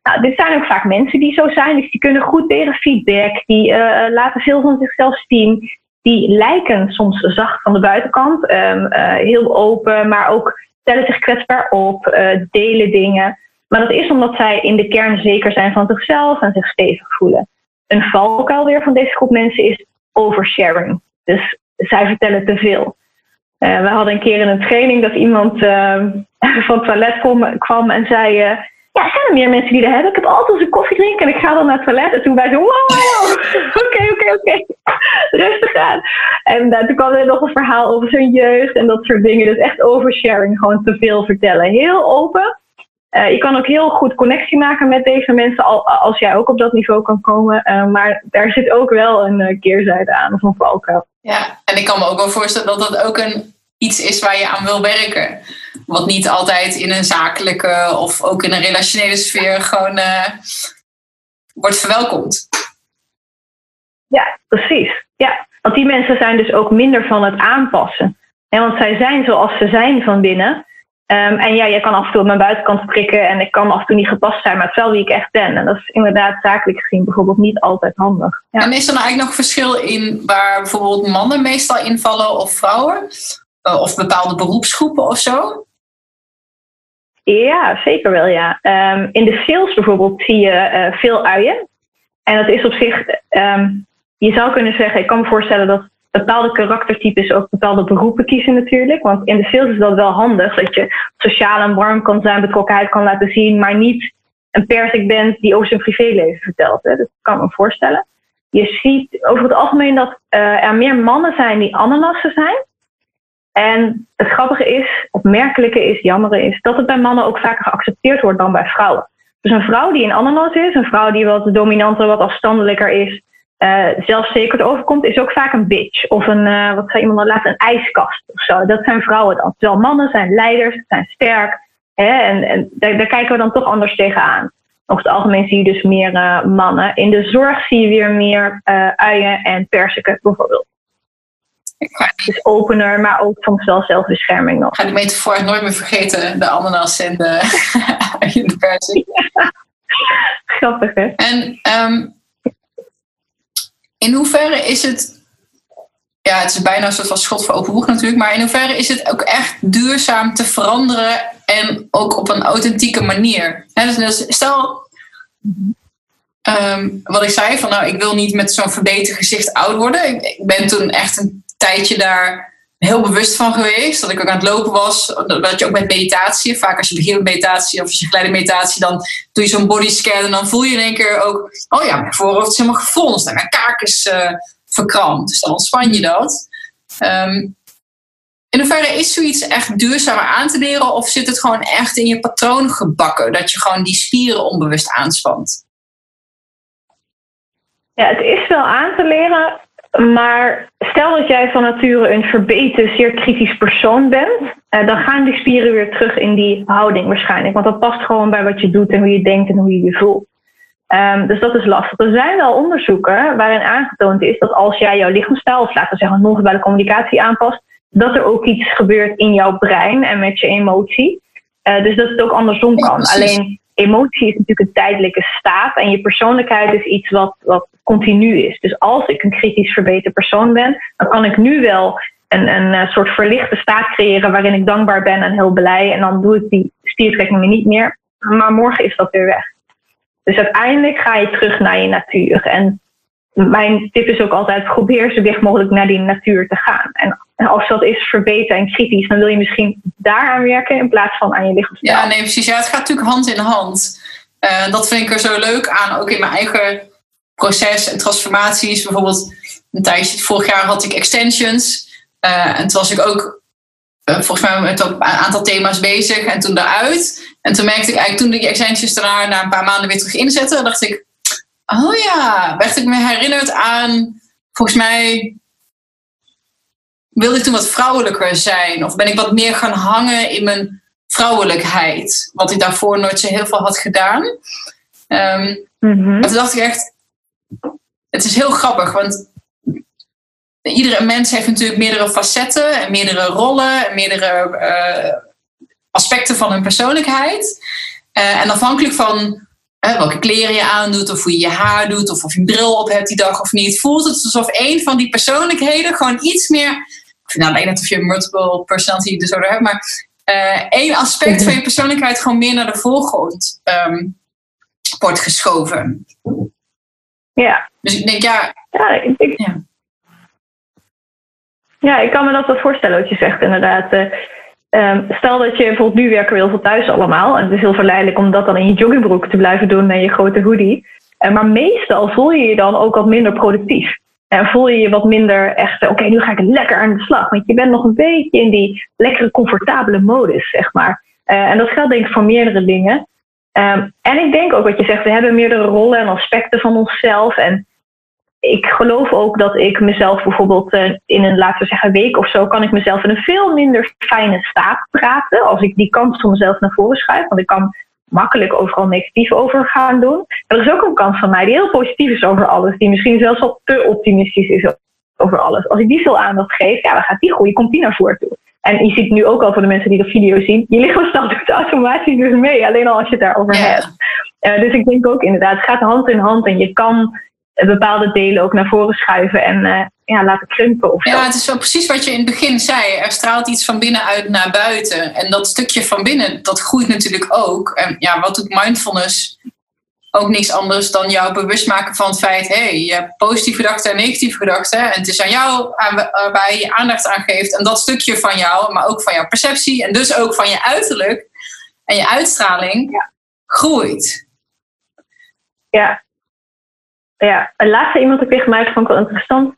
Nou, dit zijn ook vaak mensen die zo zijn, dus die kunnen goed tegen feedback. Die laten veel van zichzelf zien. Die lijken soms zacht van de buitenkant, heel open, maar ook stellen zich kwetsbaar op, delen dingen. Maar dat is omdat zij in de kern zeker zijn van zichzelf en zich stevig voelen. Een valkuil weer van deze groep mensen is oversharing. Dus zij vertellen te veel. We hadden een keer in een training dat iemand van het toilet kwam en zei... zijn er meer mensen die dat hebben? Ik heb altijd een koffie drinken en ik ga dan naar het toilet. En toen wij zo, wow, oké, rustig aan. En toen kwam er nog een verhaal over zijn jeugd en dat soort dingen. Dus echt oversharing, gewoon te veel vertellen. Heel open. Je kan ook heel goed connectie maken met deze mensen, als jij ook op dat niveau kan komen. Maar daar zit ook wel een keerzijde aan, of een valkuil. Ja, en ik kan me ook wel voorstellen dat dat ook iets is waar je aan wil werken. Wat niet altijd in een zakelijke of ook in een relationele sfeer gewoon wordt verwelkomd. Ja, precies. Ja. Want die mensen zijn dus ook minder van het aanpassen. Want zij zijn zoals ze zijn van binnen. En ja, je kan af en toe op mijn buitenkant prikken en ik kan af en toe niet gepast zijn, maar het is wel wie ik echt ben. En dat is inderdaad zakelijk gezien bijvoorbeeld niet altijd handig. Ja. En is er nou eigenlijk nog verschil in waar bijvoorbeeld mannen meestal invallen of vrouwen? Of bepaalde beroepsgroepen of zo? Ja, zeker wel ja. In de sales bijvoorbeeld zie je veel uien. En dat is op zich, je zou kunnen zeggen, ik kan me voorstellen dat bepaalde karaktertypes ook bepaalde beroepen kiezen natuurlijk. Want in de sales is dat wel handig. Dat je sociaal en warm kan zijn, betrokkenheid kan laten zien. Maar niet een perzik bent die over zijn privéleven vertelt. Hè. Dat kan me voorstellen. Je ziet over het algemeen dat er meer mannen zijn die ananassen zijn. En het grappige is, opmerkelijke is, jammeren is, dat het bij mannen ook vaker geaccepteerd wordt dan bij vrouwen. Dus een vrouw die een ananas is, een vrouw die wat dominanter, wat afstandelijker is, zelfzekerd overkomt, is ook vaak een bitch. Of een, wat zei iemand al laatst, een ijskast of zo. Dat zijn vrouwen dan. Terwijl mannen zijn leiders, zijn sterk. Hè, en daar kijken we dan toch anders tegenaan. Over het algemeen zie je dus meer mannen. In de zorg zie je weer meer uien en perziken bijvoorbeeld. Het is opener, maar ook soms wel zelfbescherming nog. Ik ga die metafoor nooit meer vergeten, de ananas en de perzik. Ja. Grappig, hè? En in hoeverre is het Ja, het is bijna een soort van schot voor open boeg natuurlijk. Maar in hoeverre is het ook echt duurzaam te veranderen en ook op een authentieke manier? He, dus stel, wat ik zei, van nou, ik wil niet met zo'n verbeterd gezicht oud worden. Ik ben toen echt een tijdje daar heel bewust van geweest. Dat ik ook aan het lopen was. Dat je ook met meditatie, vaak als je begint met meditatie of als je geleide meditatie, dan doe je zo'n bodyscan en dan voel je in één keer ook, oh ja, mijn voorhoofd is helemaal gefronst en mijn kaak is verkrampt. Dus dan ontspan je dat. In hoeverre is zoiets echt duurzamer aan te leren of zit het gewoon echt in je patroon gebakken? Dat je gewoon die spieren onbewust aanspant? Ja, het is wel aan te leren, maar stel dat jij van nature een verbeten, zeer kritisch persoon bent, dan gaan die spieren weer terug in die houding waarschijnlijk. Want dat past gewoon bij wat je doet en hoe je denkt en hoe je je voelt. Dus dat is lastig. Er zijn wel onderzoeken waarin aangetoond is dat als jij jouw lichaamstaal, of laten we zeggen non-verbale communicatie aanpast, dat er ook iets gebeurt in jouw brein en met je emotie. Dus dat het ook andersom kan. Ja, alleen emotie is natuurlijk een tijdelijke staat en je persoonlijkheid is iets wat continu is. Dus als ik een kritisch verbeterd persoon ben, dan kan ik nu wel een soort verlichte staat creëren waarin ik dankbaar ben en heel blij. En dan doe ik die spiertrekking niet meer. Maar morgen is dat weer weg. Dus uiteindelijk ga je terug naar je natuur. En mijn tip is ook altijd, probeer zo dicht mogelijk naar die natuur te gaan. En als dat is verbeter en kritisch, dan wil je misschien daaraan werken in plaats van aan je lichaamstaal. Ja, nee, precies. Ja, het gaat natuurlijk hand in hand. Dat vind ik er zo leuk aan, ook in mijn eigen proces en transformaties. Bijvoorbeeld, een tijdje, vorig jaar had ik extensions. En toen was ik ook, volgens mij, met een aantal thema's bezig. En toen daaruit. En toen merkte ik eigenlijk, toen die extensions daarna na een paar maanden weer terug inzetten, dacht ik, oh ja, werd ik me herinnerd aan, volgens mij wilde ik toen wat vrouwelijker zijn. Of ben ik wat meer gaan hangen in mijn vrouwelijkheid. Wat ik daarvoor nooit zo heel veel had gedaan. En toen dacht ik echt, het is heel grappig, want iedere mens heeft natuurlijk meerdere facetten en meerdere rollen en meerdere aspecten van hun persoonlijkheid. En afhankelijk van welke kleren je aandoet, of hoe je je haar doet, of je een bril op hebt die dag of niet, voelt het alsof één van die persoonlijkheden gewoon iets meer, nou, ik weet niet of je multiple personality disorder hebt, maar één aspect van je persoonlijkheid gewoon meer naar de voorgrond wordt geschoven. Ja. Dus ik denk, Ja, ik kan me dat wel voorstellen wat je zegt, inderdaad. Stel dat je bijvoorbeeld, nu werken we heel veel thuis allemaal. En het is heel verleidelijk om dat dan in je joggingbroek te blijven doen en je grote hoodie. Maar meestal voel je je dan ook wat minder productief. En voel je je wat minder echt, oké, nu ga ik lekker aan de slag. Want je bent nog een beetje in die lekkere, comfortabele modus, zeg maar. En dat geldt denk ik voor meerdere dingen. En ik denk ook wat je zegt, we hebben meerdere rollen en aspecten van onszelf. En ik geloof ook dat ik mezelf bijvoorbeeld in een, laten we zeggen, week of zo, kan ik mezelf in een veel minder fijne staat praten. Als ik die kant voor mezelf naar voren schuif. Want ik kan makkelijk overal negatief over gaan doen. Maar er is ook een kant van mij die heel positief is over alles. Die misschien zelfs wel te optimistisch is over alles. Als ik die veel aandacht geef, ja, dan gaat die groei, komt die naar voren toe. En je ziet nu ook al voor de mensen die de video zien, je lichaamstaal doet automatisch dus mee. Alleen al als je het daarover hebt. Dus ik denk ook inderdaad, het gaat hand in hand en je kan bepaalde delen ook naar voren schuiven en laten krimpen. Of ja, het is wel precies wat je in het begin zei. Er straalt iets van binnenuit naar buiten. En dat stukje van binnen, dat groeit natuurlijk ook. En ja, wat doet mindfulness? Ook niks anders dan jou bewust maken van het feit, je hebt positieve gedachten en negatieve gedachten. En het is aan jou waar je aandacht aan geeft. En dat stukje van jou, maar ook van jouw perceptie en dus ook van je uiterlijk en je uitstraling groeit. Ja. Ja, laatst zei iemand ook tegen mij, vond ik wel interessant.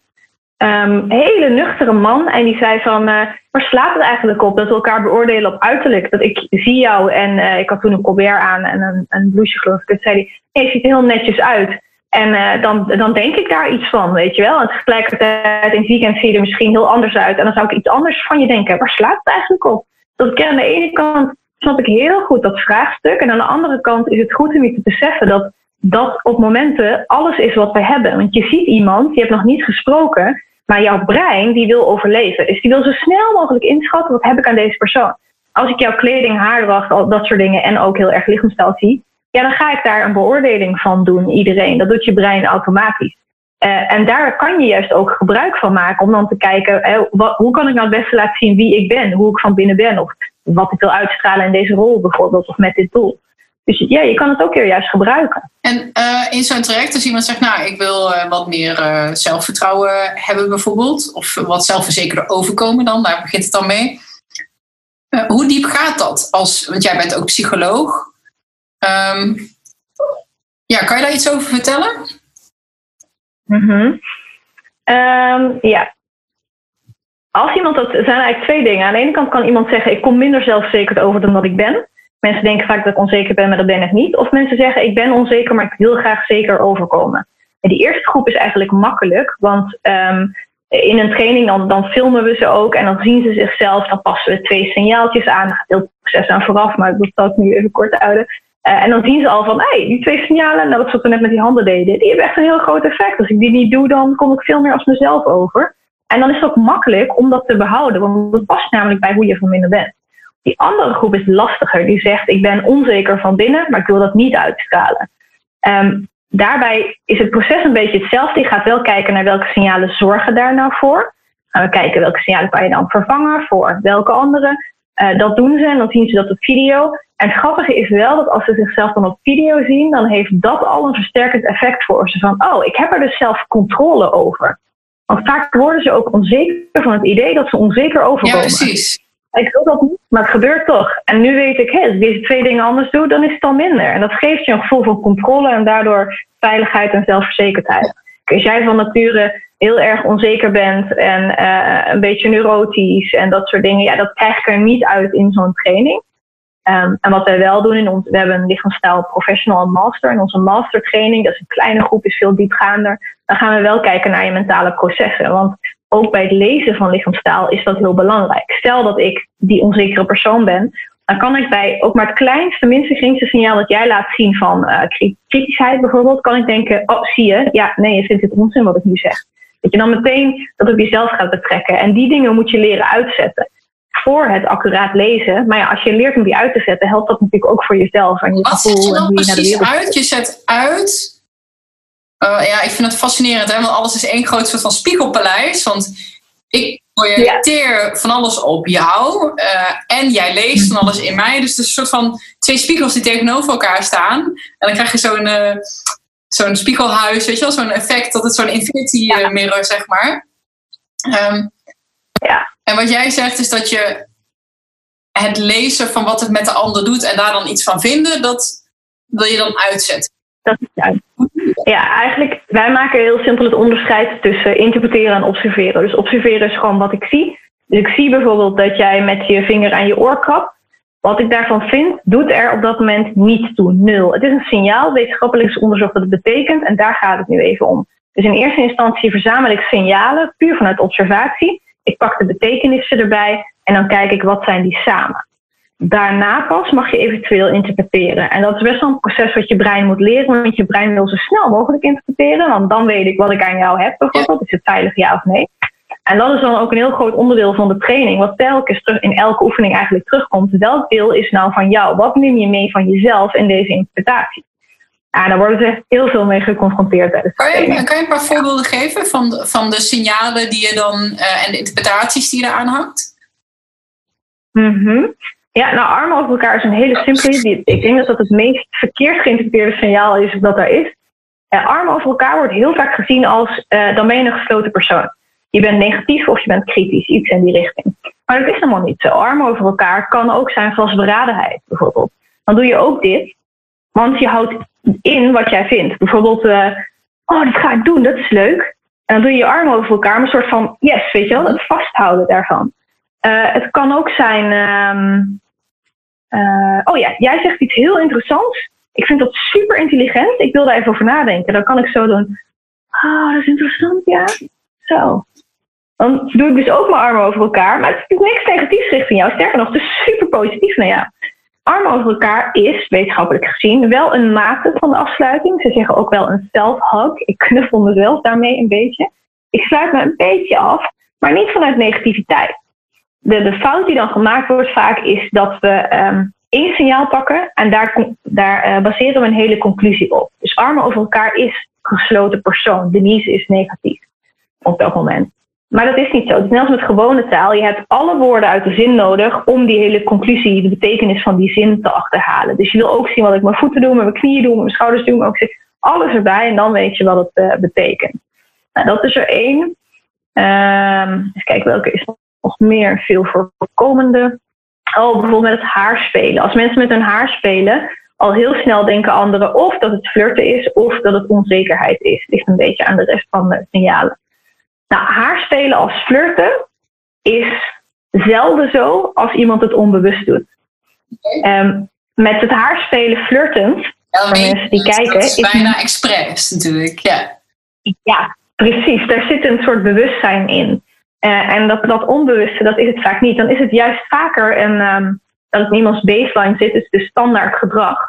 Een hele nuchtere man. En die zei van, waar slaat het eigenlijk op dat we elkaar beoordelen op uiterlijk? Dat ik zie jou en ik had toen een colbert aan en een blouseje geloof ik. En zei hij, je ziet er heel netjes uit. En dan denk ik daar iets van, weet je wel. En tegelijkertijd in het weekend zie je er misschien heel anders uit. En dan zou ik iets anders van je denken. Waar slaat het eigenlijk op? Dat ik aan de ene kant snap ik heel goed dat vraagstuk. En aan de andere kant is het goed om je te beseffen dat op momenten alles is wat we hebben. Want je ziet iemand, je hebt nog niet gesproken, maar jouw brein die wil overleven. Dus die wil zo snel mogelijk inschatten, wat heb ik aan deze persoon? Als ik jouw kleding, haardracht, al dat soort dingen en ook heel erg lichaamstaal zie, ja, dan ga ik daar een beoordeling van doen, iedereen. Dat doet je brein automatisch. En daar kan je juist ook gebruik van maken om dan te kijken, hoe kan ik nou het beste laten zien wie ik ben, hoe ik van binnen ben, of wat ik wil uitstralen in deze rol bijvoorbeeld, of met dit doel. Dus ja, je kan het ook weer juist gebruiken. En in zo'n traject, als iemand zegt, nou, ik wil wat meer zelfvertrouwen hebben bijvoorbeeld, of wat zelfverzekerder overkomen dan, daar begint het dan mee. Hoe diep gaat dat? Want jij bent ook psycholoog. Kan je daar iets over vertellen? Als iemand dat zijn eigenlijk twee dingen. Aan de ene kant kan iemand zeggen, ik kom minder zelfverzekerd over dan dat ik ben. Mensen denken vaak dat ik onzeker ben, maar dat ben ik niet. Of mensen zeggen, ik ben onzeker, maar ik wil graag zeker overkomen. En die eerste groep is eigenlijk makkelijk, want in een training dan filmen we ze ook en dan zien ze zichzelf. Dan passen we 2 signaaltjes aan, er gaat heel het proces aan vooraf, maar ik wil dat nu even kort houden. En dan zien ze al van, die 2 signalen, nou, dat wat we net met die handen deden, die hebben echt een heel groot effect. Als ik die niet doe, dan kom ik veel meer als mezelf over. En dan is het ook makkelijk om dat te behouden, want dat past namelijk bij hoe je van binnen bent. Die andere groep is lastiger, die zegt, ik ben onzeker van binnen, maar ik wil dat niet uitstralen. Daarbij is het proces een beetje hetzelfde. Je gaat wel kijken naar welke signalen zorgen daar nou voor. Gaan we kijken welke signalen kan je dan vervangen voor welke andere. Dat doen ze en dan zien ze dat op video. En het grappige is wel dat als ze zichzelf dan op video zien, dan heeft dat al een versterkend effect voor ze. Van, ik heb er dus zelf controle over. Want vaak worden ze ook onzeker van het idee dat ze onzeker overkomen. Ja, precies. Ik wil dat niet, maar het gebeurt toch. En nu weet ik, als ik deze 2 dingen anders doe, dan is het al minder. En dat geeft je een gevoel van controle en daardoor veiligheid en zelfverzekerdheid. Als jij van nature heel erg onzeker bent en een beetje neurotisch en dat soort dingen, ja, dat krijg ik er niet uit in zo'n training. En wat wij wel doen, we hebben een lichaamstaal professional en master. En onze mastertraining, dat is een kleine groep, is veel diepgaander. Dan gaan we wel kijken naar je mentale processen. Want ook bij het lezen van lichaamstaal is dat heel belangrijk. Stel dat ik die onzekere persoon ben, dan kan ik bij ook maar het kleinste, minste, geringste signaal dat jij laat zien van kritischheid bijvoorbeeld, kan ik denken, zie je? Ja, nee, je vindt het onzin wat ik nu zeg. Dat je dan meteen dat op jezelf gaat betrekken. En die dingen moet je leren uitzetten voor het accuraat lezen. Maar ja, als je leert om die uit te zetten, helpt dat natuurlijk ook voor jezelf. En je wat zet je dan precies uit? Je zet uit... ik vind het fascinerend, hè? Want alles is één groot soort van spiegelpaleis. Want ik projecteer van alles op jou. En jij leest van alles in mij. Dus het is een soort van 2 spiegels die tegenover elkaar staan. En dan krijg je zo'n spiegelhuis, weet je wel? Zo'n effect dat het zo'n infinity mirror, zeg maar. En wat jij zegt is dat je het lezen van wat het met de ander doet en daar dan iets van vinden, dat wil je dan uitzetten. Dat is juist. Ja, eigenlijk, wij maken heel simpel het onderscheid tussen interpreteren en observeren. Dus observeren is gewoon wat ik zie. Dus ik zie bijvoorbeeld dat jij met je vinger aan je oor krabt. Wat ik daarvan vind, doet er op dat moment niet toe. 0. Het is een signaal, wetenschappelijk is onderzocht wat het betekent. En daar gaat het nu even om. Dus in eerste instantie verzamel ik signalen, puur vanuit observatie. Ik pak de betekenissen erbij en dan kijk ik wat zijn die samen. Daarna pas mag je eventueel interpreteren. En dat is best wel een proces wat je brein moet leren. Want je brein wil zo snel mogelijk interpreteren. Want dan weet ik wat ik aan jou heb bijvoorbeeld. Is het veilig ja of nee? En dat is dan ook een heel groot onderdeel van de training. Wat telkens terug in elke oefening eigenlijk terugkomt. Welk deel is nou van jou? Wat neem je mee van jezelf in deze interpretatie? En daar worden ze echt heel veel mee geconfronteerd bij de training. Kan je een paar voorbeelden geven van de signalen die je dan en de interpretaties die je eraan hangt? Ja, nou, armen over elkaar is een hele simpele. Ik denk dat dat het meest verkeerd geïnterpreteerde signaal is dat er is. Armen over elkaar wordt heel vaak gezien als dan ben je een gesloten persoon. Je bent negatief of je bent kritisch, iets in die richting. Maar dat is helemaal niet zo. Armen over elkaar kan ook zijn vastberadenheid bijvoorbeeld. Dan doe je ook dit, want je houdt in wat jij vindt. Bijvoorbeeld, dit ga ik doen, dat is leuk. En dan doe je je armen over elkaar met een soort van yes, weet je wel, het vasthouden daarvan. Het kan ook zijn, jij zegt iets heel interessants. Ik vind dat super intelligent. Ik wil daar even over nadenken. Dan kan ik zo doen, dat is interessant, ja. Zo. Dan doe ik dus ook mijn armen over elkaar. Maar het is niks negatiefs richting jou. Sterker nog, het is super positief naar jou. Armen over elkaar is, wetenschappelijk gezien, wel een mate van de afsluiting. Ze zeggen ook wel een self-hug. Ik knuffel mezelf daarmee een beetje. Ik sluit me een beetje af, maar niet vanuit negativiteit. De fout die dan gemaakt wordt vaak is dat we één signaal pakken en daar baseren we een hele conclusie op. Dus armen over elkaar is gesloten persoon. Denise is negatief op dat moment. Maar dat is niet zo. Het is net als met gewone taal. Je hebt alle woorden uit de zin nodig om die hele conclusie, de betekenis van die zin te achterhalen. Dus je wil ook zien wat ik met mijn voeten doe, met mijn knieën doe, met mijn schouders doe. Maar ook alles erbij en dan weet je wat het betekent. Nou, dat is er één. Even kijken, welke is nog meer veel voorkomende? Oh, bijvoorbeeld met het haar spelen. Als mensen met hun haar spelen, al heel snel denken anderen of dat het flirten is of dat het onzekerheid is. Het ligt een beetje aan de rest van de signalen. Nou, haarspelen als flirten is zelden zo als iemand het onbewust doet. Met het haarspelen flirtend, voor mensen die kijken... Dat is bijna expres natuurlijk, ja. Ja, precies. Daar zit een soort bewustzijn in. En dat onbewuste, dat is het vaak niet. Dan is het juist vaker dat het in iemands baseline zit, is dus standaard gedrag.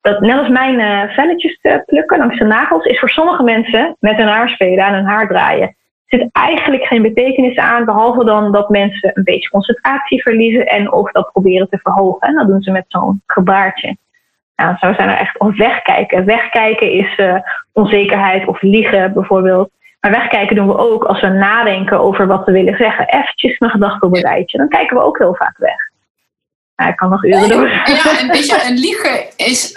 Dat, net als mijn velletjes plukken langs de nagels, is voor sommige mensen met hun haar spelen en hun haar draaien. Er zit eigenlijk geen betekenis aan, behalve dan dat mensen een beetje concentratie verliezen en of dat proberen te verhogen. En dat doen ze met zo'n gebaartje. Nou, zo zijn er echt, of wegkijken. Wegkijken is onzekerheid of liegen bijvoorbeeld. Maar wegkijken doen we ook als we nadenken over wat we willen zeggen. Eventjes mijn gedachten op een rijtje. Dan kijken we ook heel vaak weg. Nou, ik kan nog uren doen. Ja, en weet je, een liegen is...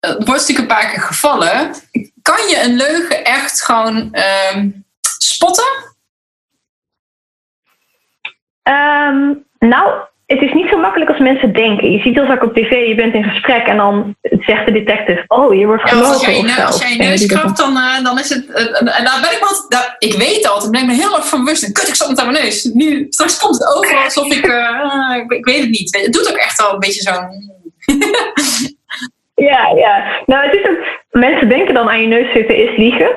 wordt natuurlijk een paar keer gevallen. Kan je een leugen echt gewoon... spotten? Nou, het is niet zo makkelijk als mensen denken. Je ziet heel vaak op tv, je bent in gesprek en dan zegt de detective, oh, je wordt gelogen. Als jij je neus krabt, dan is het... En daar ben ik wat... Ik weet altijd, ben ik me heel erg van bewust. Kut, ik zat met aan mijn neus. Nu, straks komt het over alsof ik... ik weet het niet. Het doet ook echt wel een beetje zo'n... Ja. Nou, het is een, mensen denken dan aan je neus zitten is liegen.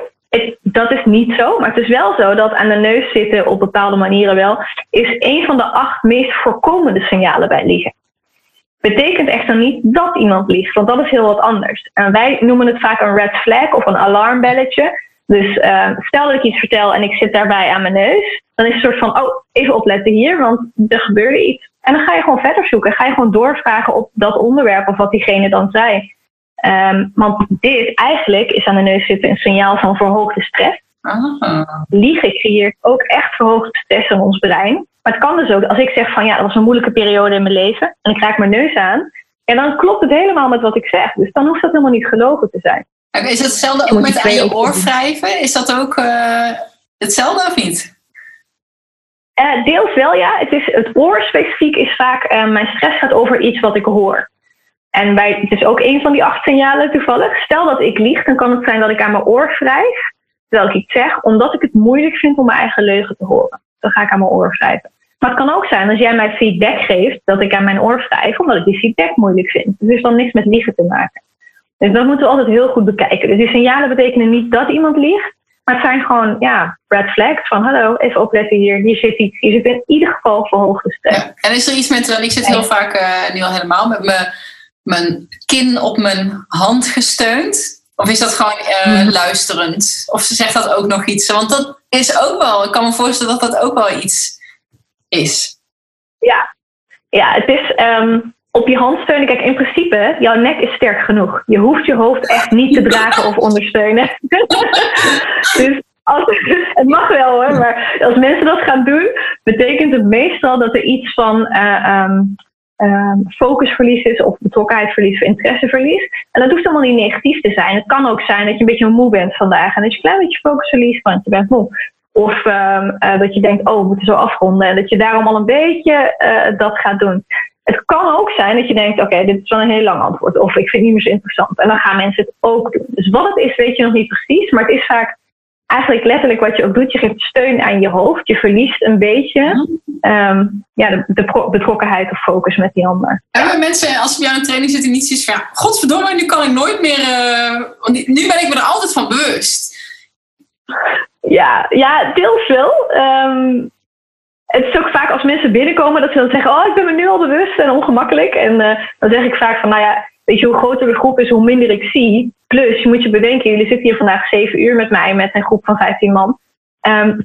Dat is niet zo, maar het is wel zo dat aan de neus zitten op bepaalde manieren wel... is een van de 8 meest voorkomende signalen bij liegen. Betekent echter niet dat iemand liegt, want dat is heel wat anders. En wij noemen het vaak een red flag of een alarmbelletje. Dus stel dat ik iets vertel en ik zit daarbij aan mijn neus... dan is het een soort van, oh, even opletten hier, want er gebeurde iets. En dan ga je gewoon verder zoeken. Ga je gewoon doorvragen op dat onderwerp of wat diegene dan zei... want dit eigenlijk is aan de neus zitten een signaal van verhoogde stress. Liegen creëert ook echt verhoogde stress in ons brein. Maar het kan dus ook, als ik zeg van ja, dat was een moeilijke periode in mijn leven. En ik raak mijn neus aan. En dan klopt het helemaal met wat ik zeg. Dus dan hoeft dat helemaal niet gelogen te zijn. Okay, is dat hetzelfde ook met aan je oor wrijven? Is dat ook hetzelfde of niet? Deels wel ja. Het oor specifiek is vaak, mijn stress gaat over iets wat ik hoor. En het is ook een van die 8 signalen toevallig. Stel dat ik lieg, dan kan het zijn dat ik aan mijn oor wrijf, terwijl ik iets zeg, omdat ik het moeilijk vind om mijn eigen leugen te horen. Dan ga ik aan mijn oor wrijven. Maar het kan ook zijn, als jij mij feedback geeft, dat ik aan mijn oor wrijf, omdat ik die feedback moeilijk vind. Dus heeft dan niks met liegen te maken. Dus dat moeten we altijd heel goed bekijken. Dus die signalen betekenen niet dat iemand liegt, maar het zijn gewoon ja, red flags van hallo, even opletten hier zit iets. Hier zit in ieder geval verhoogde stress. Ja. En is er iets met, ik zit heel vaak, nu al helemaal, met mijn kin op mijn hand gesteund? Of is dat gewoon luisterend? Of ze zegt dat ook nog iets? Want dat is ook wel... Ik kan me voorstellen dat dat ook wel iets is. Ja het is op je hand steunen. Kijk, in principe, jouw nek is sterk genoeg. Je hoeft je hoofd echt niet te dragen of ondersteunen. Dus het mag wel hoor, maar als mensen dat gaan doen, betekent het meestal dat er iets van... focusverlies is of betrokkenheidsverlies of interesseverlies. En dat hoeft allemaal niet negatief te zijn. Het kan ook zijn dat je een beetje moe bent vandaag en dat je een klein beetje focus verliest, want je bent moe. Of dat je denkt, oh, we moeten zo afronden en dat je daarom al een beetje dat gaat doen. Het kan ook zijn dat je denkt, oké, dit is wel een heel lang antwoord of ik vind het niet meer zo interessant. En dan gaan mensen het ook doen. Dus wat het is, weet je nog niet precies, maar het is vaak eigenlijk letterlijk wat je ook doet. Je geeft steun aan je hoofd. Je verliest een beetje de betrokkenheid of focus met die ander. Hebben mensen, als we bij jou in training zitten, niet zoiets van... Ja, godverdomme, nu kan ik nooit meer... nu ben ik me er altijd van bewust. Ja deels wel. Het is ook vaak als mensen binnenkomen dat ze dan zeggen... Oh, ik ben me nu al bewust en ongemakkelijk. En dan zeg ik vaak van, nou ja... Weet je, hoe groter de groep is, hoe minder ik zie. Plus, je moet je bedenken, jullie zitten hier vandaag 7 uur met mij, met een groep van 15 man.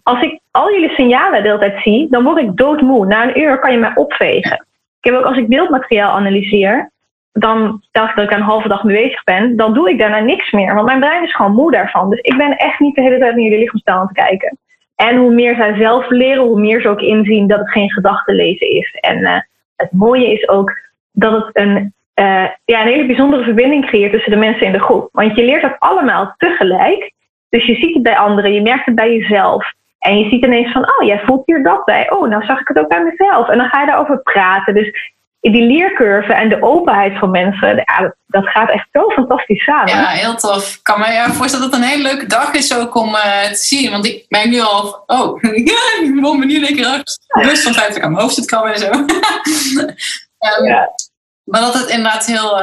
Als ik al jullie signalen de hele tijd zie, dan word ik doodmoe. Na een uur kan je mij opvegen. Ik heb ook, als ik beeldmateriaal analyseer, dan stel ik dat ik een halve dag mee bezig ben, dan doe ik daarna niks meer. Want mijn brein is gewoon moe daarvan. Dus ik ben echt niet de hele tijd naar jullie lichaamstaal aan het kijken. En hoe meer zij zelf leren, hoe meer ze ook inzien dat het geen gedachtenlezen is. En het mooie is ook dat het een hele bijzondere verbinding creëert tussen de mensen in de groep. Want je leert dat allemaal tegelijk. Dus je ziet het bij anderen, je merkt het bij jezelf. En je ziet ineens van, oh, jij voelt hier dat bij. Oh, nou zag ik het ook bij mezelf. En dan ga je daarover praten. Dus die leercurve en de openheid van mensen, dat gaat echt zo fantastisch samen. Ja, heel tof. Ik kan me voorstellen dat het een hele leuke dag is ook om te zien. Want ik merk nu al, ik word me nu lekker bewust van het feit dat ik aan mijn hoofd zit krabben en zo. Maar dat het inderdaad heel...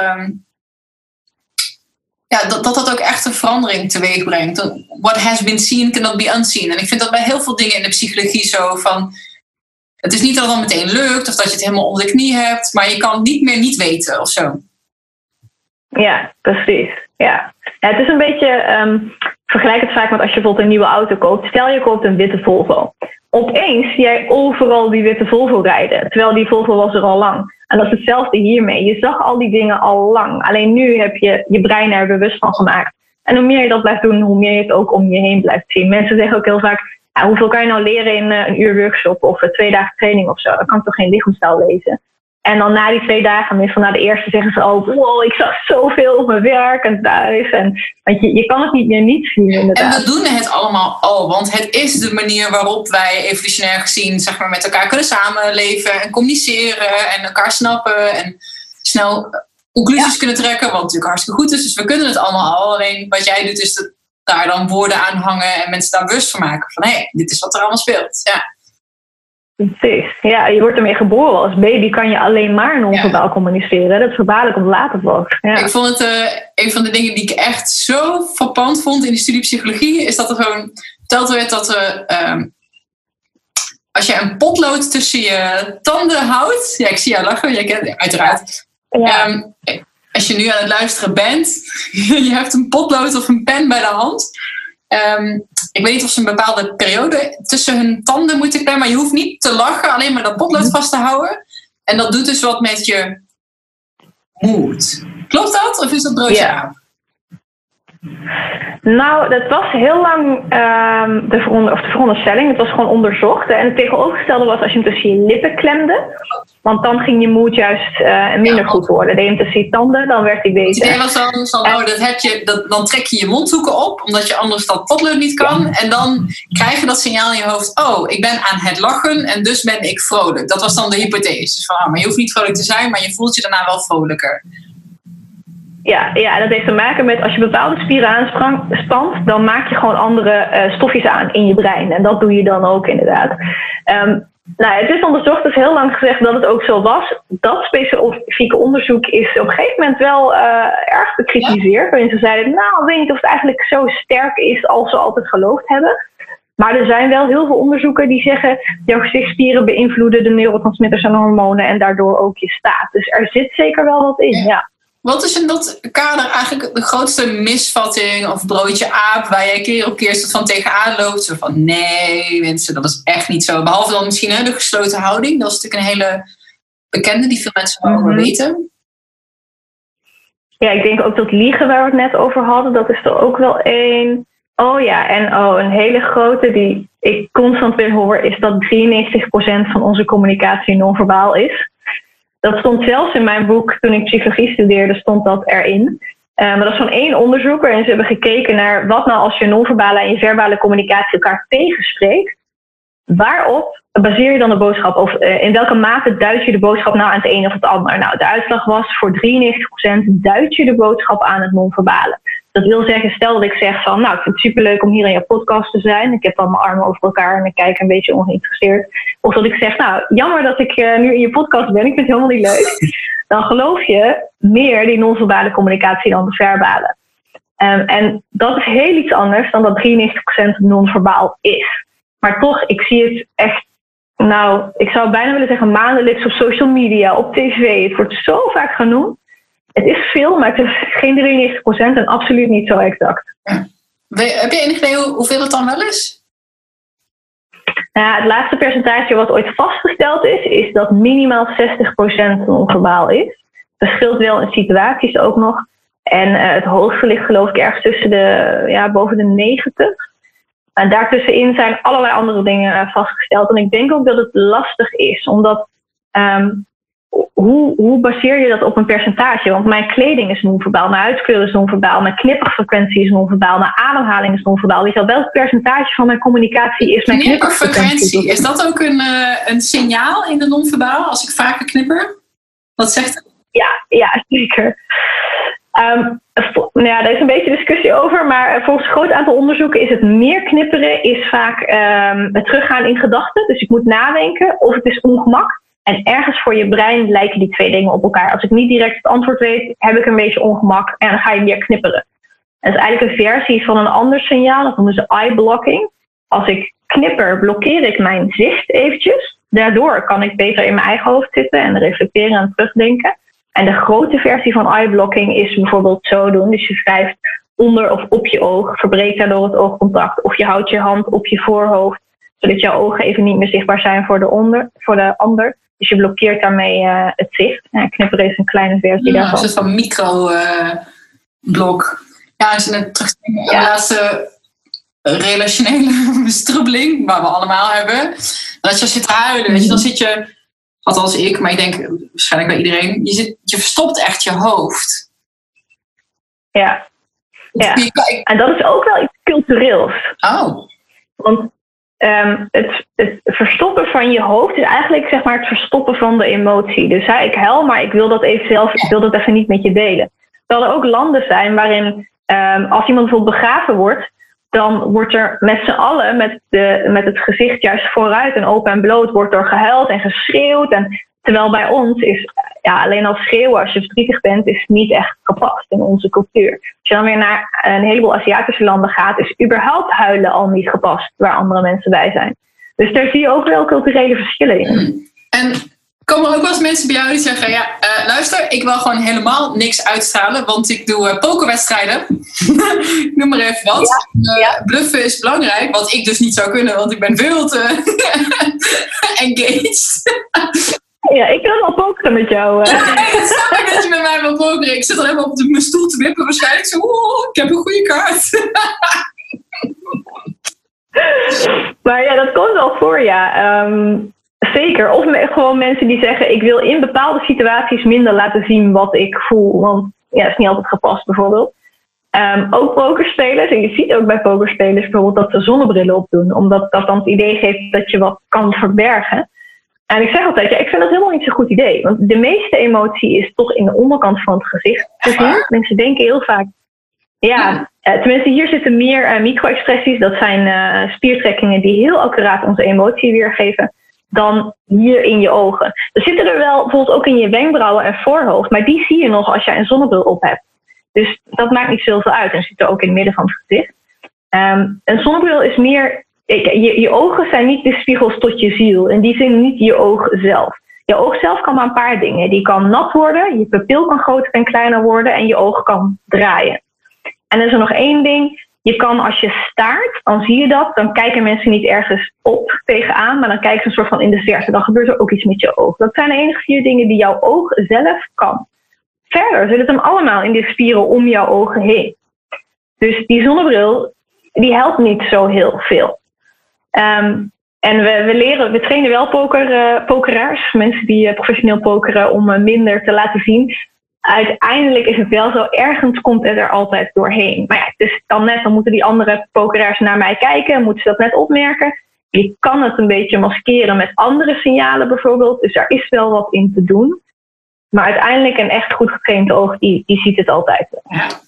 dat ook echt een verandering teweeg brengt. What has been seen cannot be unseen. En ik vind dat bij heel veel dingen in de psychologie zo van... Het is niet dat het dan meteen lukt of dat je het helemaal onder de knie hebt. Maar je kan het niet meer niet weten of zo. Ja, precies. Ja. Het is een beetje... vergelijk het vaak met als je bijvoorbeeld een nieuwe auto koopt. Stel je koopt een witte Volvo. Opeens zie jij overal die witte Volvo rijden. Terwijl die Volvo was er al lang. En dat is hetzelfde hiermee. Je zag al die dingen al lang. Alleen nu heb je je brein er bewust van gemaakt. En hoe meer je dat blijft doen, hoe meer je het ook om je heen blijft zien. Mensen zeggen ook heel vaak... Ja, hoeveel kan je nou leren in een uur workshop of 2 dagen training of zo? Dan kan ik toch geen lichaamstaal lezen? En dan na die 2 dagen, meestal na de eerste, zeggen ze... Oh, wow, ik zag zoveel op mijn werk en thuis. Want je kan het niet meer niet zien, inderdaad. En we doen het allemaal al. Want het is de manier waarop wij evolutionair gezien... zeg maar, met elkaar kunnen samenleven en communiceren... en elkaar snappen en snel conclusies kunnen trekken... wat natuurlijk hartstikke goed is. Dus we kunnen het allemaal al. Alleen wat jij doet is... dat daar dan woorden aan hangen en mensen daar bewust van maken. Van hé, dit is wat er allemaal speelt. Ja. Precies. Ja, je wordt ermee geboren. Als baby kan je alleen maar non-verbaal communiceren. Dat is verbaarlijk om later was. Ja. Ik vond het een van de dingen die ik echt zo verpand vond in de studie psychologie. Is dat er gewoon verteld werd dat als je een potlood tussen je tanden houdt. Ja, ik zie jou lachen. Jij kent het uiteraard. Ja. Als je nu aan het luisteren bent, je hebt een potlood of een pen bij de hand. Ik weet niet of ze een bepaalde periode tussen hun tanden moeten klemmen. Maar je hoeft niet te lachen, alleen maar dat potlood vast te houden. En dat doet dus wat met je moed. Klopt dat? Of is dat broodje aan? Nou, dat was heel lang de veronderstelling. Het was gewoon onderzocht. En het tegenovergestelde was als je hem tussen je lippen klemde. Want dan ging je moed juist minder goed worden. Deed je hem tussen je tanden, dan werd hij beter. Het idee was dan dan trek je je mondhoeken op. Omdat je anders dat potlood niet kan. Ja. En dan krijg je dat signaal in je hoofd. Oh, ik ben aan het lachen en dus ben ik vrolijk. Dat was dan de hypothese. Dus van, maar je hoeft niet vrolijk te zijn, maar je voelt je daarna wel vrolijker. Ja, dat heeft te maken met als je bepaalde spieren aanspant, dan maak je gewoon andere stofjes aan in je brein. En dat doe je dan ook inderdaad. Het is onderzocht, dus heel lang gezegd dat het ook zo was. Dat specifieke onderzoek is op een gegeven moment wel erg bekritiseerd. Waarin ze zeiden, ik weet niet of het eigenlijk zo sterk is als ze altijd geloofd hebben. Maar er zijn wel heel veel onderzoeken die zeggen... jouw gezichtsspieren beïnvloeden de neurotransmitters en hormonen... en daardoor ook je staat. Dus er zit zeker wel wat in, ja. Wat is in dat kader eigenlijk de grootste misvatting of broodje aap... waar jij keer op keer van tegenaan loopt? Zo van, nee mensen, dat is echt niet zo. Behalve dan misschien de gesloten houding. Dat is natuurlijk een hele bekende die veel mensen wel over weten. Ja, ik denk ook dat liegen waar we het net over hadden... dat is er ook wel één. Een hele grote die ik constant weer hoor... is dat 93% van onze communicatie non-verbaal is. Dat stond zelfs in mijn boek, toen ik psychologie studeerde, stond dat erin. Maar dat is van één onderzoeker en ze hebben gekeken naar wat nou als je non-verbale en je verbale communicatie elkaar tegenspreekt. Waarop baseer je dan de boodschap? Of in welke mate duid je de boodschap nou aan het een of het ander? Nou, de uitslag was voor 93% duid je de boodschap aan het non-verbale. Dat wil zeggen, stel dat ik zeg van, ik vind het superleuk om hier in je podcast te zijn. Ik heb dan mijn armen over elkaar en ik kijk een beetje ongeïnteresseerd. Of dat ik zeg, jammer dat ik nu in je podcast ben, ik vind het helemaal niet leuk. Dan geloof je meer die non-verbale communicatie dan de verbale. En dat is heel iets anders dan dat 93% non-verbaal is. Maar toch, ik zie het echt, ik zou bijna willen zeggen maandelijks op social media, op tv. Het wordt zo vaak genoemd. Het is veel, maar het is geen 93% en absoluut niet zo exact. Ja. Heb je enig idee hoeveel het dan wel is? Het laatste percentage wat ooit vastgesteld is, is dat minimaal 60% non-verbaal is. verschilt wel in situaties ook nog. En het hoogste ligt geloof ik ergens tussen de, boven de 90. En daartussenin zijn allerlei andere dingen vastgesteld. En ik denk ook dat het lastig is, omdat hoe baseer je dat op een percentage? Want mijn kleding is non-verbaal, mijn huidskleur is non-verbaal, mijn knipperfrequentie is non-verbaal, mijn ademhaling is non-verbaal. Weet je wel, welk percentage van mijn communicatie is mijn knipperfrequentie? Is dat ook een signaal in de non-verbaal als ik vaker knipper? Wat zegt dat? Ja, zeker. Daar is een beetje discussie over, maar volgens een groot aantal onderzoeken is het meer knipperen is vaak het teruggaan in gedachten. Dus ik moet nadenken of het is ongemak. En ergens voor je brein lijken die twee dingen op elkaar. Als ik niet direct het antwoord weet, heb ik een beetje ongemak en dan ga je meer knipperen. Dat is eigenlijk een versie van een ander signaal, dat noemen ze eye blocking. Als ik knipper, blokkeer ik mijn zicht eventjes. Daardoor kan ik beter in mijn eigen hoofd zitten en reflecteren en terugdenken. En de grote versie van eyeblocking is bijvoorbeeld zo doen. Dus je schrijft onder of op je oog, verbreekt daardoor het oogcontact. Of je houdt je hand op je voorhoofd, zodat jouw ogen even niet meer zichtbaar zijn voor de ander. Dus je blokkeert daarmee het zicht. Ja, knipperen is een kleine versie daarvan. Een soort van microblok. Als je net terugdenkt aan de laatste relationele bestrubbeling, waar we allemaal hebben. En als je zit te huilen, dan zit je... Althans ik, maar ik denk waarschijnlijk bij iedereen. Je verstopt echt je hoofd. Ja. En dat is ook wel iets cultureels. Oh. Want het verstoppen van je hoofd is eigenlijk zeg maar het verstoppen van de emotie. Dus ik huil, maar ik wil dat even zelf, ik wil dat even niet met je delen. Terwijl er ook landen zijn waarin als iemand bijvoorbeeld begraven wordt, dan wordt er met z'n allen met het gezicht juist vooruit en open en bloot wordt er gehuild en geschreeuwd. En terwijl bij ons is alleen al schreeuwen als je verdrietig bent is niet echt gepast in onze cultuur. Als je dan weer naar een heleboel Aziatische landen gaat, is überhaupt huilen al niet gepast waar andere mensen bij zijn. Dus daar zie je ook wel culturele verschillen in. En komen er ook wel eens mensen bij jou die zeggen, luister, ik wil gewoon helemaal niks uitstralen, want ik doe pokerwedstrijden. Ik noem maar even wat. Bluffen is belangrijk, wat ik dus niet zou kunnen, want ik ben veel te engaged. Ja, ik wil wel pokeren met jou. Het is wel dat je met mij wil pokeren. Ik zit al helemaal op mijn stoel te wippen waarschijnlijk. Zo, ik heb een goede kaart. Maar dat komt wel voor, zeker. Of gewoon mensen die zeggen, ik wil in bepaalde situaties minder laten zien wat ik voel. Want het is niet altijd gepast bijvoorbeeld. Ook pokerspelers, en je ziet ook bij pokerspelers bijvoorbeeld dat ze zonnebrillen opdoen. Omdat dat dan het idee geeft dat je wat kan verbergen. En ik zeg altijd, ik vind dat helemaal niet zo'n goed idee. Want de meeste emotie is toch in de onderkant van het gezicht te zien. Mensen denken heel vaak, tenminste hier zitten meer micro-expressies. Dat zijn spiertrekkingen die heel accuraat onze emotie weergeven. Dan hier in je ogen. Er zitten er wel bijvoorbeeld ook in je wenkbrauwen en voorhoofd, maar die zie je nog als jij een zonnebril op hebt. Dus dat maakt niet zoveel uit en zit er ook in het midden van het gezicht. Een zonnebril is meer, je ogen zijn niet de spiegels tot je ziel, in die zin niet je oog zelf. Je oog zelf kan maar een paar dingen. Die kan nat worden, je pupil kan groter en kleiner worden en je oog kan draaien. En dan is er nog één ding. Je kan als je staart, dan zie je dat, dan kijken mensen niet ergens op tegenaan, maar dan kijken ze een soort van in de verte. Dan gebeurt er ook iets met je oog. Dat zijn de enige vier dingen die jouw oog zelf kan. Verder zit het hem allemaal in de spieren om jouw ogen heen. Dus die zonnebril, die helpt niet zo heel veel. En we trainen wel pokeraars, mensen die professioneel pokeren, om minder te laten zien. Uiteindelijk is het wel zo, ergens komt het er altijd doorheen. Maar het is dan net, dan moeten die andere pokeraars naar mij kijken, moeten ze dat net opmerken. Je kan het een beetje maskeren met andere signalen bijvoorbeeld, dus daar is wel wat in te doen. Maar uiteindelijk een echt goed getraind oog, die ziet het altijd.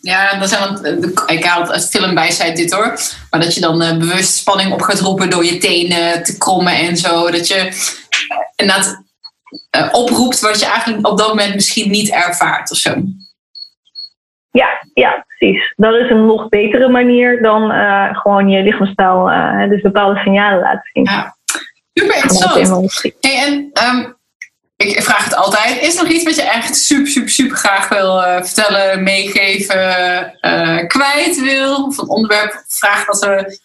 Ja, dat zijn ik haal het film bij, zei dit hoor. Maar dat je dan bewust spanning op gaat roepen door je tenen te krommen en zo. Dat je inderdaad... oproept wat je eigenlijk op dat moment misschien niet ervaart of zo. Ja, precies. Dat is een nog betere manier dan gewoon je lichaamstaal, dus bepaalde signalen laten zien. Ja. Super interessant. Hey, en ik vraag het altijd, is er nog iets wat je echt super, super, super graag wil vertellen, meegeven, kwijt wil? Of een onderwerp of vraag dat we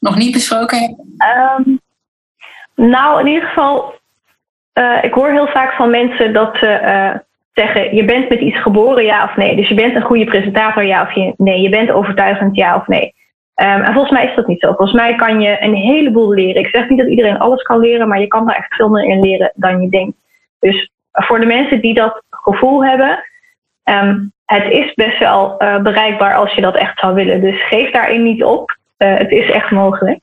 nog niet besproken hebben? In ieder geval... ik hoor heel vaak van mensen dat ze zeggen, je bent met iets geboren, ja of nee. Dus je bent een goede presentator, ja of nee. Je bent overtuigend, ja of nee. En volgens mij is dat niet zo. Volgens mij kan je een heleboel leren. Ik zeg niet dat iedereen alles kan leren, maar je kan daar echt veel meer in leren dan je denkt. Dus voor de mensen die dat gevoel hebben, het is best wel bereikbaar als je dat echt zou willen. Dus geef daarin niet op. Het is echt mogelijk.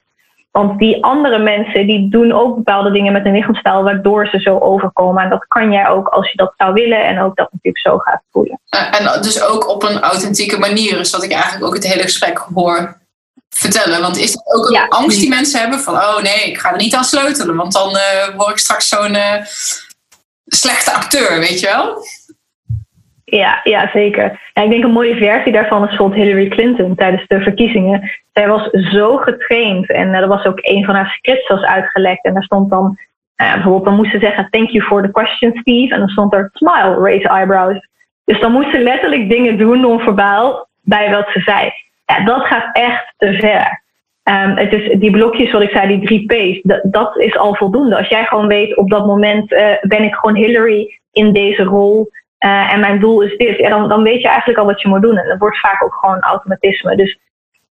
Want die andere mensen die doen ook bepaalde dingen met hun lichaamstaal waardoor ze zo overkomen. En dat kan jij ook als je dat zou willen en ook dat natuurlijk zo gaat voelen. En dus ook op een authentieke manier is wat ik eigenlijk ook het hele gesprek hoor vertellen. Want is dat ook een angst die mensen hebben van oh nee, ik ga er niet aan sleutelen. Want dan word ik straks zo'n slechte acteur, weet je wel? Ja, zeker. Ja, ik denk een mooie versie daarvan is bijvoorbeeld Hillary Clinton tijdens de verkiezingen. Zij was zo getraind en er was ook een van haar scripts was uitgelekt. En daar stond dan, bijvoorbeeld, dan moest ze zeggen thank you for the question, Steve. En dan stond er smile, raise eyebrows. Dus dan moest ze letterlijk dingen doen non-verbaal bij wat ze zei. Ja, dat gaat echt te ver. Het is die blokjes wat ik zei, die 3 P's, dat is al voldoende. Als jij gewoon weet op dat moment ben ik gewoon Hillary in deze rol. En mijn doel is dit. Ja, dan weet je eigenlijk al wat je moet doen. En dat wordt vaak ook gewoon automatisme. Dus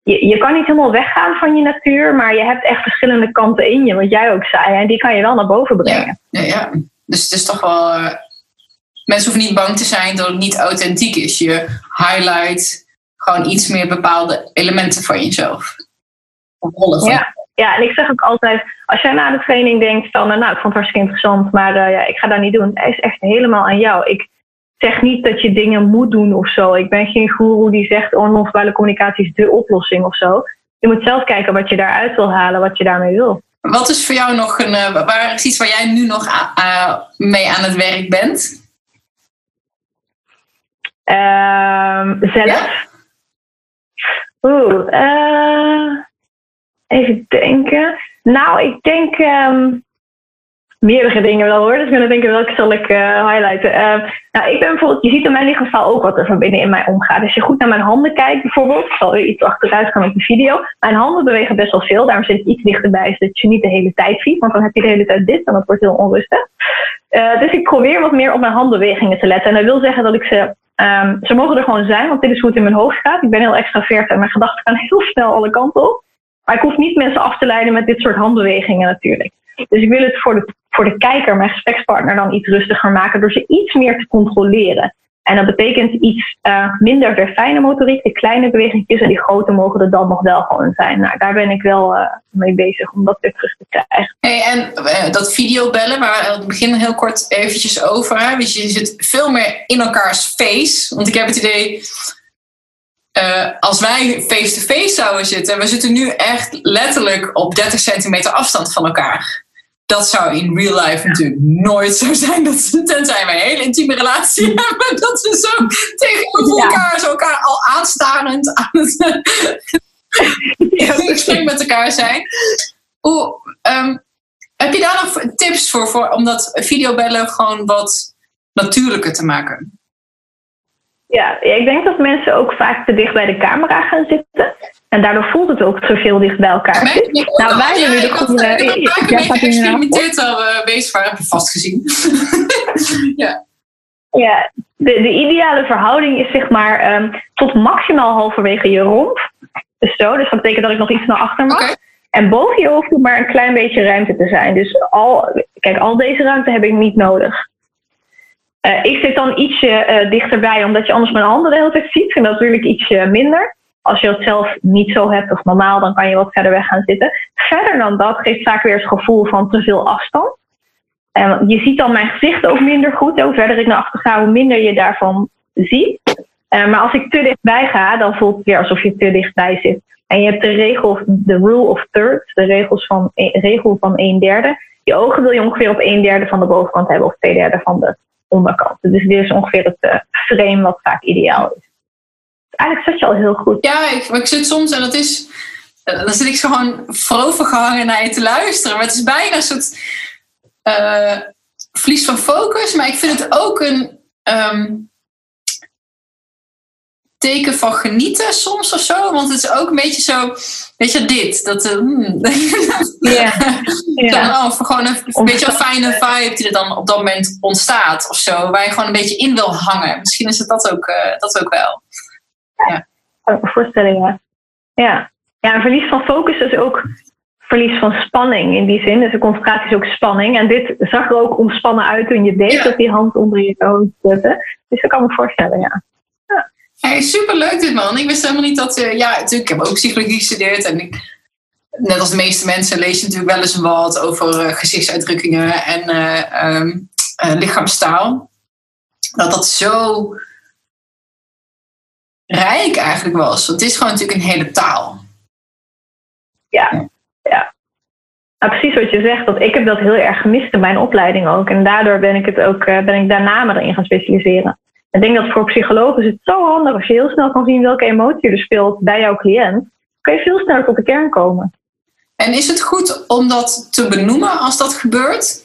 je kan niet helemaal weggaan van je natuur. Maar je hebt echt verschillende kanten in je. Wat jij ook zei. En die kan je wel naar boven brengen. Ja. Dus het is toch wel... mensen hoeven niet bang te zijn dat het niet authentiek is. Je highlight gewoon iets meer bepaalde elementen van jezelf. Of rollen van. Ja, en ik zeg ook altijd, als jij na de training denkt van... nou, ik vond het hartstikke interessant. Maar ik ga dat niet doen. Dat is echt helemaal aan jou. Ik zeg niet dat je dingen moet doen of zo. Ik ben geen goeroe die zegt non-verbale communicatie is de oplossing of zo. Je moet zelf kijken wat je daaruit wil halen, wat je daarmee wil. Wat is voor jou nog waar is iets waar jij nu nog mee aan het werk bent? Zelf? Ja? Even denken. Nou, ik denk meerdere dingen wel hoor. Dus ik ben denken welke zal ik highlighten. Ik ben bijvoorbeeld, je ziet in mijn lichaamstaal ook wat er van binnen in mij omgaat. Als je goed naar mijn handen kijkt bijvoorbeeld. Ik zal weer iets achteruit gaan met de video. Mijn handen bewegen best wel veel. Daarom zit ik iets dichterbij, zodat je niet de hele tijd ziet. Want dan heb je de hele tijd dit en dat wordt heel onrustig. Dus ik probeer wat meer op mijn handbewegingen te letten. En dat wil zeggen dat ik ze... ze mogen er gewoon zijn, want dit is hoe het in mijn hoofd gaat. Ik ben heel extravert en mijn gedachten gaan heel snel alle kanten op. Maar ik hoef niet mensen af te leiden met dit soort handbewegingen natuurlijk. Dus ik wil het voor de kijker, mijn gesprekspartner, dan iets rustiger maken door ze iets meer te controleren. En dat betekent iets minder verfijnde motoriek, de kleine bewegingjes en die grote mogen er dan nog wel gewoon zijn. Nou, daar ben ik wel mee bezig om dat weer terug te krijgen. Hey, en dat videobellen, waar we aan het begin heel kort eventjes over hebben, dus je zit veel meer in elkaars face. Want ik heb het idee, als wij face-to-face zouden zitten, we zitten nu echt letterlijk op 30 centimeter afstand van elkaar. Dat zou in real life natuurlijk nooit zo zijn. Tenzij wij een hele intieme relatie hebben. Dat ze zo tegenover elkaar, zo elkaar al aanstarend aan het gesprek met elkaar zijn. Heb je daar nog tips voor om dat videobellen gewoon wat natuurlijker te maken? Ja, ik denk dat mensen ook vaak te dicht bij de camera gaan zitten. En daardoor voelt het ook zoveel dicht bij elkaar. Wij hebben nu de goede... bezig waren, heb je vast gezien. Ja, de ideale verhouding is zeg maar tot maximaal halverwege je romp. Dus dat betekent dat ik nog iets naar achter mag. Okay. En boven je hoofd moet maar een klein beetje ruimte te zijn. Dus al deze ruimte heb ik niet nodig. Ik zit dan ietsje dichterbij, omdat je anders mijn handen de hele tijd ziet. En dat natuurlijk ietsje minder. Als je dat zelf niet zo hebt of normaal, dan kan je wat verder weg gaan zitten. Verder dan dat geeft vaak weer het gevoel van te veel afstand. Je ziet dan mijn gezicht ook minder goed. Hoe verder ik naar achter ga, hoe minder je daarvan ziet. Maar als ik te dichtbij ga, dan voelt het weer alsof je te dichtbij zit. En je hebt de regel, de rule of thirds, de regel van 1/3. Je ogen wil je ongeveer op 1/3 van de bovenkant hebben of 2/3 van de onderkant. Dus dit is ongeveer het frame wat vaak ideaal is. Eigenlijk zit je al heel goed. Ja, ik zit soms en dat is... Dan zit ik zo gewoon voorovergehangen naar je te luisteren. Maar het is bijna een soort verlies van focus. Maar ik vind het ook een... teken van genieten soms of zo. Want het is ook een beetje zo, weet je, dit. Dat, gewoon een beetje een fijne vibe die er dan op dat moment ontstaat of zo. Waar je gewoon een beetje in wil hangen. Misschien is het dat ook wel. Ja. Voorstellingen. Ja. Ja, verlies van focus is ook verlies van spanning in die zin. Dus de concentratie is ook spanning. En dit zag er ook ontspannen uit toen je deed. Ja. Dat die hand onder je hoofd zette. Dus dat kan me voorstellen, ja. Ja. Hey, superleuk dit, man. Ik wist helemaal niet dat... natuurlijk, ik heb ook psychologie gestudeerd. En ik, net als de meeste mensen, lees je natuurlijk wel eens wat over gezichtsuitdrukkingen en lichaamstaal. Dat zo rijk eigenlijk was. Want het is gewoon natuurlijk een hele taal. Ja, ja. Nou, precies wat je zegt, want ik heb dat heel erg gemist in mijn opleiding ook. En daardoor ben ik daarna me erin gaan specialiseren. Ik denk dat voor psychologen is het zo handig als je heel snel kan zien welke emotie er speelt bij jouw cliënt. Kun je veel sneller tot de kern komen. En is het goed om dat te benoemen als dat gebeurt?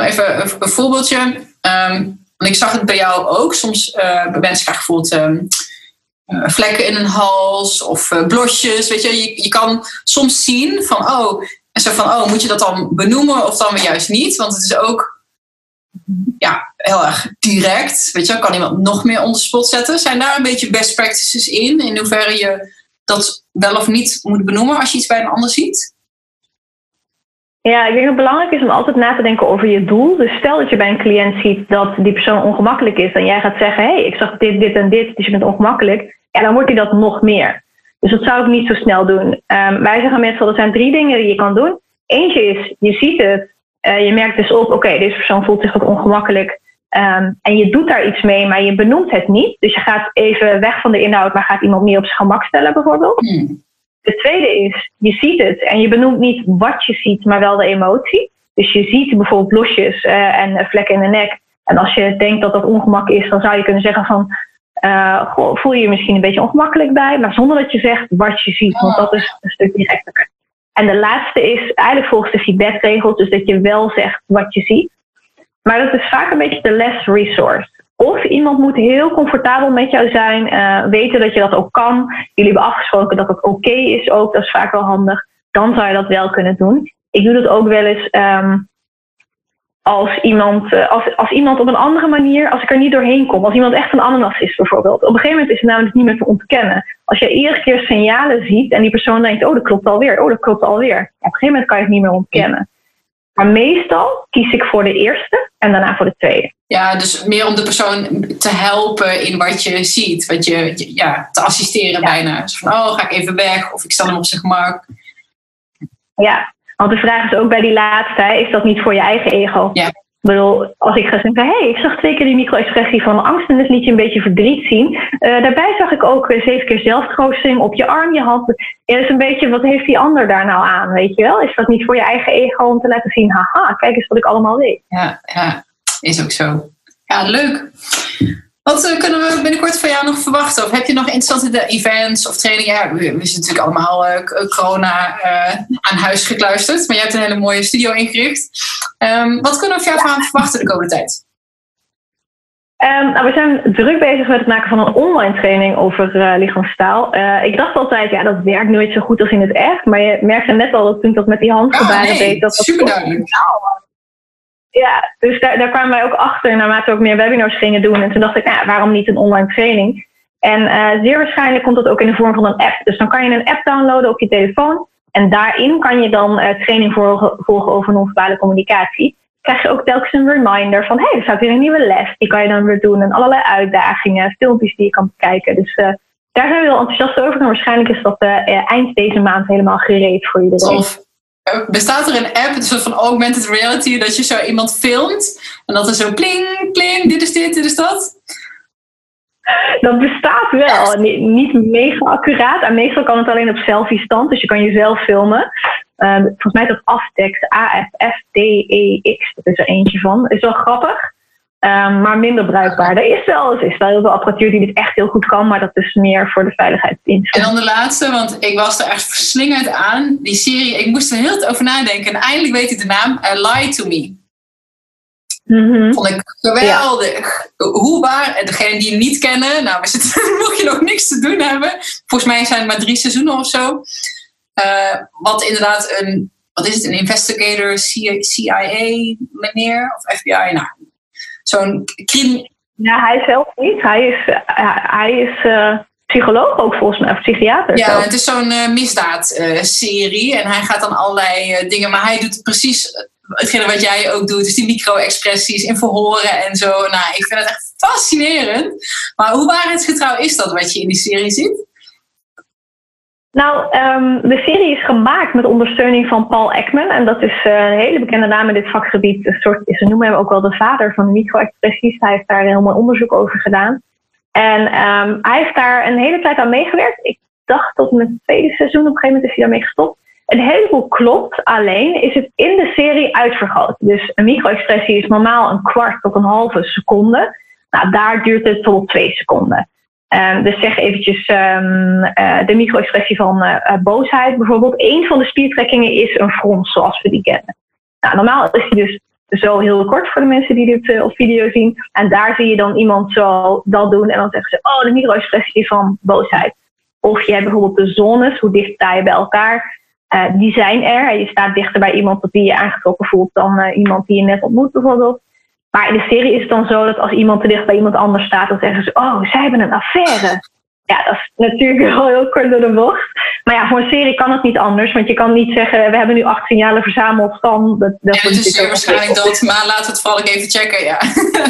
Even een voorbeeldje. Want ik zag het bij jou ook. Soms bij mensen krijg je bijvoorbeeld... vlekken in een hals of blosjes, weet je. Je kan soms zien van, moet je dat dan benoemen of dan weer juist niet? Want het is ook heel erg direct, weet je. Kan iemand nog meer onder de spot zetten? Zijn daar een beetje best practices in hoeverre je dat wel of niet moet benoemen als je iets bij een ander ziet? Ja, ik denk dat het belangrijk is om altijd na te denken over je doel. Dus stel dat je bij een cliënt ziet dat die persoon ongemakkelijk is en jij gaat zeggen, hey, ik zag dit, dit en dit, dus je bent ongemakkelijk. Ja, dan wordt hij dat nog meer. Dus dat zou ik niet zo snel doen. Wij zeggen meestal, er zijn 3 dingen die je kan doen. Eentje is, je ziet het, je merkt dus op, oké, deze persoon voelt zich wat ongemakkelijk. En je doet daar iets mee, maar je benoemt het niet. Dus je gaat even weg van de inhoud, maar gaat iemand meer op zijn gemak stellen bijvoorbeeld. De tweede is, je ziet het en je benoemt niet wat je ziet, maar wel de emotie. Dus je ziet bijvoorbeeld blosjes en vlekken in de nek. En als je denkt dat dat ongemak is, dan zou je kunnen zeggen van... voel je je misschien een beetje ongemakkelijk bij, maar zonder dat je zegt wat je ziet. Want dat is een stuk directer. En de laatste is eigenlijk volgens de feedbackregels, dus dat je wel zegt wat je ziet. Maar dat is vaak een beetje de less resource. Of iemand moet heel comfortabel met jou zijn, weten dat je dat ook kan. Jullie hebben afgesproken dat het oké is ook, dat is vaak wel handig. Dan zou je dat wel kunnen doen. Ik doe dat ook wel eens als iemand op een andere manier, als ik er niet doorheen kom. Als iemand echt een ananas is bijvoorbeeld. Op een gegeven moment is het namelijk niet meer te ontkennen. Als je iedere keer signalen ziet en die persoon denkt, dat klopt alweer. Op een gegeven moment kan je het niet meer ontkennen. Maar meestal kies ik voor de eerste en daarna voor de tweede. Ja, dus meer om de persoon te helpen in wat je ziet. Wat je te assisteren bijna. Zo van, ga ik even weg of ik sta hem op zijn gemak. Ja, want de vraag is ook bij die laatste, is dat niet voor je eigen ego? Ja. Ik bedoel, als ik ga zeggen, ik zag 2 keer die micro-expressie van angst en dus liet je een beetje verdriet zien. Daarbij zag ik ook 7 keer zelftroosting op je arm, je hand. Ja, dus een beetje, wat heeft die ander daar nou aan, weet je wel? Is dat niet voor je eigen ego om te laten zien, haha, kijk eens wat ik allemaal weet. Ja, is ook zo. Ja, leuk. Wat kunnen we binnenkort van jou nog verwachten? Of heb je nog interessante events of trainingen? Ja, we zijn natuurlijk allemaal corona aan huis gekluisterd. Maar je hebt een hele mooie studio ingericht. Wat kunnen we van jou verwachten de komende tijd? We zijn druk bezig met het maken van een online training over lichaamstaal. Ik dacht altijd, dat werkt nooit zo goed als in het echt. Maar je merkte net al dat toen ik dat met die handgebaren deed. Dat super duidelijk. Ja, dus daar kwamen wij ook achter naarmate we ook meer webinars gingen doen. En toen dacht ik, waarom niet een online training? En zeer waarschijnlijk komt dat ook in de vorm van een app. Dus dan kan je een app downloaden op je telefoon. En daarin kan je dan training volgen over non-verbale communicatie. Krijg je ook telkens een reminder van, er staat weer een nieuwe les. Die kan je dan weer doen en allerlei uitdagingen, filmpjes die je kan bekijken. Dus daar zijn we heel enthousiast over. En waarschijnlijk is dat eind deze maand helemaal gereed voor iedereen. Tof. Bestaat er een app, een soort van augmented reality, dat je zo iemand filmt en dat er zo pling, pling, dit is dat? Dat bestaat wel. Niet mega accuraat. En meestal kan het alleen op selfie-stand, dus je kan jezelf filmen. Volgens mij is dat Aftext, AFFDEX, dat is er eentje van. Is wel grappig, maar minder bruikbaar. Er is wel heel veel apparatuur die dit echt heel goed kan, maar dat is meer voor de veiligheid. En dan de laatste, want ik was er echt verslingerd aan. Die serie, ik moest er heel veel over nadenken en eindelijk weet ik de naam, Lie to Me. Mm-hmm. Vond ik geweldig. Ja. Hoe waar, degenen die hem niet kennen, nou, we zitten, mocht je nog niks te doen hebben. Volgens mij zijn het maar 3 seizoenen of zo. Wat inderdaad een investigator, CIA meneer of FBI, nou, zo'n crime. Ja, hij zelf niet. Hij is psycholoog ook volgens mij, of psychiater. Ja, het is zo'n misdaadserie en hij gaat dan allerlei dingen, maar hij doet precies hetgene wat jij ook doet, dus die micro-expressies in verhoren en zo. Nou, ik vind het echt fascinerend. Maar hoe waarheidsgetrouw is dat wat je in die serie ziet? Nou, de serie is gemaakt met ondersteuning van Paul Ekman. En dat is een hele bekende naam in dit vakgebied. Ze noemen hem ook wel de vader van de micro-expressies. Hij heeft daar een heel mooi onderzoek over gedaan. En hij heeft daar een hele tijd aan meegewerkt. Ik dacht tot mijn tweede seizoen. Op een gegeven moment is hij daarmee gestopt. Een heleboel klopt, alleen is het in de serie uitvergroot. Dus een micro-expressie is normaal 1/4 tot 1/2 seconde. Nou, daar duurt het tot 2 seconden. Dus zeg eventjes de micro-expressie van boosheid. Bijvoorbeeld, 1 van de spiertrekkingen is een frons, zoals we die kennen. Nou, normaal is die dus zo heel kort voor de mensen die dit op video zien. En daar zie je dan iemand zo dat doen en dan zeggen ze, oh, de micro-expressie van boosheid. Of je hebt bijvoorbeeld de zones, hoe dicht sta je bij elkaar. Die zijn er. Je staat dichter bij iemand op wie je aangetrokken voelt dan iemand die je net ontmoet bijvoorbeeld. Maar in de serie is het dan zo dat als iemand te dicht bij iemand anders staat, dan zeggen ze, oh, zij hebben een affaire. Ja, dat is natuurlijk wel heel kort door de bocht. Maar ja, voor een serie kan het niet anders. Want je kan niet zeggen, we hebben nu 8 signalen verzameld. Dan, dat ja, dus je waarschijnlijk dat, maar laten we het vooral even checken. Ja,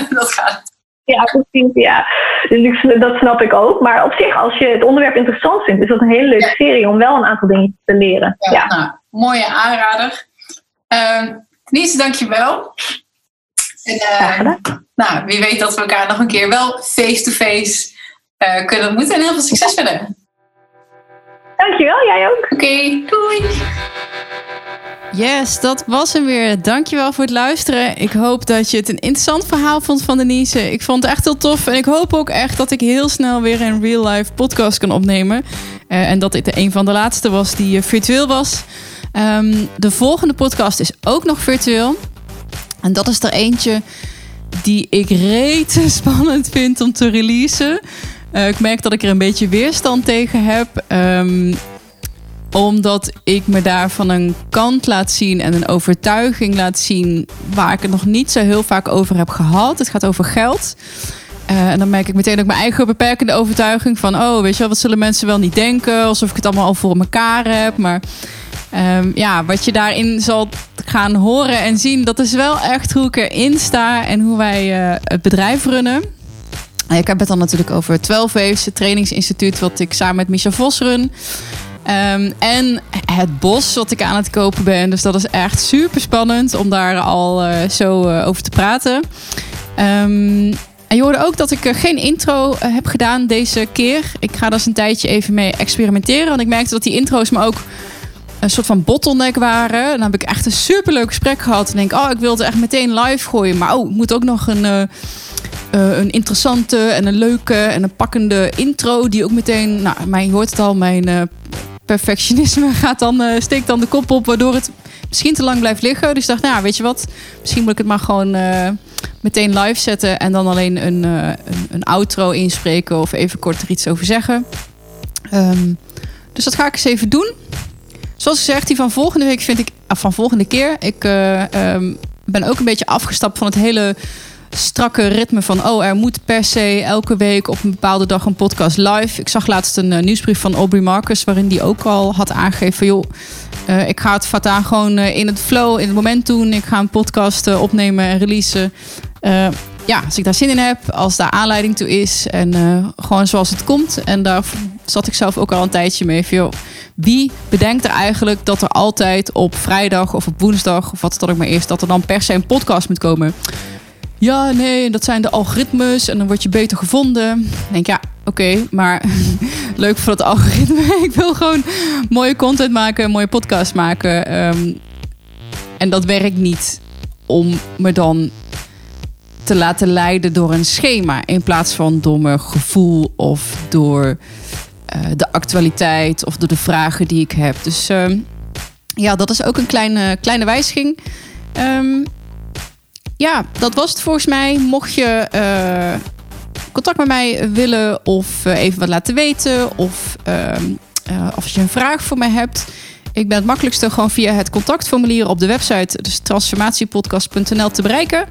dat gaat. Ja, precies, ja. Dus dat snap ik ook. Maar op zich, als je het onderwerp interessant vindt, is dat een hele leuke serie om wel een aantal dingen te leren. Ja, ja. Nou, mooie aanrader. Denise, dankjewel. En, nou, wie weet dat we elkaar nog een keer wel face-to-face kunnen ontmoeten. En heel veel succes verder. Dankjewel, jij ook. Oké, doei. Yes, dat was hem weer. Dankjewel voor het luisteren. Ik hoop dat je het een interessant verhaal vond van Denise. Ik vond het echt heel tof. En ik hoop ook echt dat ik heel snel weer een real-life podcast kan opnemen. En dat dit een van de laatste was die virtueel was. De volgende podcast is ook nog virtueel. En dat is er eentje die ik rete spannend vind om te releasen. Ik merk dat ik er een beetje weerstand tegen heb. Omdat ik me daar van een kant laat zien en een overtuiging laat zien waar ik het nog niet zo heel vaak over heb gehad. Het gaat over geld. En dan merk ik meteen ook mijn eigen beperkende overtuiging van, oh, weet je wel, wat zullen mensen wel niet denken? Alsof ik het allemaal al voor mekaar heb. Maar ja, wat je daarin zal gaan horen en zien, dat is wel echt hoe ik erin sta en hoe wij het bedrijf runnen. Ik heb het dan natuurlijk over 12 Waves, het trainingsinstituut wat ik samen met Micha Vos run. En het bos wat ik aan het kopen ben. Dus dat is echt super spannend om daar al zo over te praten. En je hoorde ook dat ik geen intro heb gedaan deze keer. Ik ga dus een tijdje even mee experimenteren. Want ik merkte dat die intro's me ook een soort van bottleneck waren. Dan heb ik echt een superleuk gesprek gehad. En denk, oh, ik wil het echt meteen live gooien. Maar oh, ik moet ook nog een interessante en een leuke en een pakkende intro die ook meteen, nou, je hoort het al, mijn perfectionisme gaat dan, steekt dan de kop op, waardoor het misschien te lang blijft liggen. Dus ik dacht, nou, weet je wat, misschien moet ik het maar gewoon meteen live zetten en dan alleen een outro inspreken of even kort er iets over zeggen. Dus dat ga ik eens even doen. Zoals gezegd, die van volgende week vind ik, van volgende keer, ik ben ook een beetje afgestapt van het hele strakke ritme van, oh, er moet per se elke week op een bepaalde dag een podcast live. Ik zag laatst een nieuwsbrief van Aubrey Marcus, waarin die ook al had aangegeven van, joh, ik ga het vandaan gewoon in het flow, in het moment doen. Ik ga een podcast opnemen en releasen. Ja, als ik daar zin in heb, als daar aanleiding toe is en gewoon zoals het komt. En daar zat ik zelf ook al een tijdje mee van, joh, wie bedenkt er eigenlijk dat er altijd op vrijdag of op woensdag of wat dat ook maar is, dat er dan per se een podcast moet komen? Ja, nee, dat zijn de algoritmes en dan word je beter gevonden. Ik denk, ja, oké, maar leuk voor dat algoritme. Ik wil gewoon mooie content maken, mooie podcast maken. En dat werkt niet om me dan te laten leiden door een schema in plaats van door mijn gevoel of door de actualiteit of door de vragen die ik heb. Dus ja, dat is ook een kleine wijziging. Ja, dat was het volgens mij. Mocht je contact met mij willen of even wat laten weten of als je een vraag voor mij hebt, ik ben het makkelijkste gewoon via het contactformulier op de website, dus transformatiepodcast.nl te bereiken.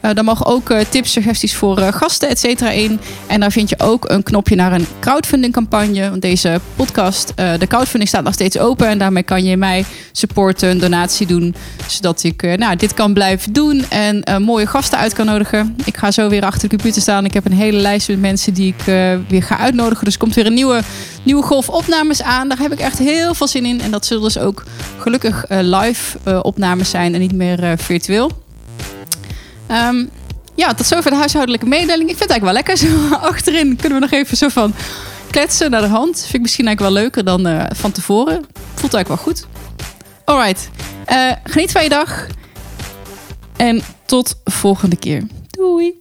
Daar mogen ook tips, suggesties voor gasten, et cetera in. En daar vind je ook een knopje naar een crowdfundingcampagne. Want deze podcast, de crowdfunding staat nog steeds open. En daarmee kan je mij supporten, een donatie doen. Zodat ik dit kan blijven doen en mooie gasten uit kan nodigen. Ik ga zo weer achter de computer staan. Ik heb een hele lijst met mensen die ik weer ga uitnodigen. Dus er komt weer een nieuwe golf opnames aan. Daar heb ik echt heel veel zin in. En dat zullen dus ook gelukkig live opnames zijn en niet meer virtueel. Tot zover de huishoudelijke mededeling. Ik vind het eigenlijk wel lekker. Zo achterin kunnen we nog even zo van kletsen naar de hand. Vind ik misschien eigenlijk wel leuker dan van tevoren. Voelt eigenlijk wel goed. Alright. Geniet van je dag. En tot volgende keer. Doei.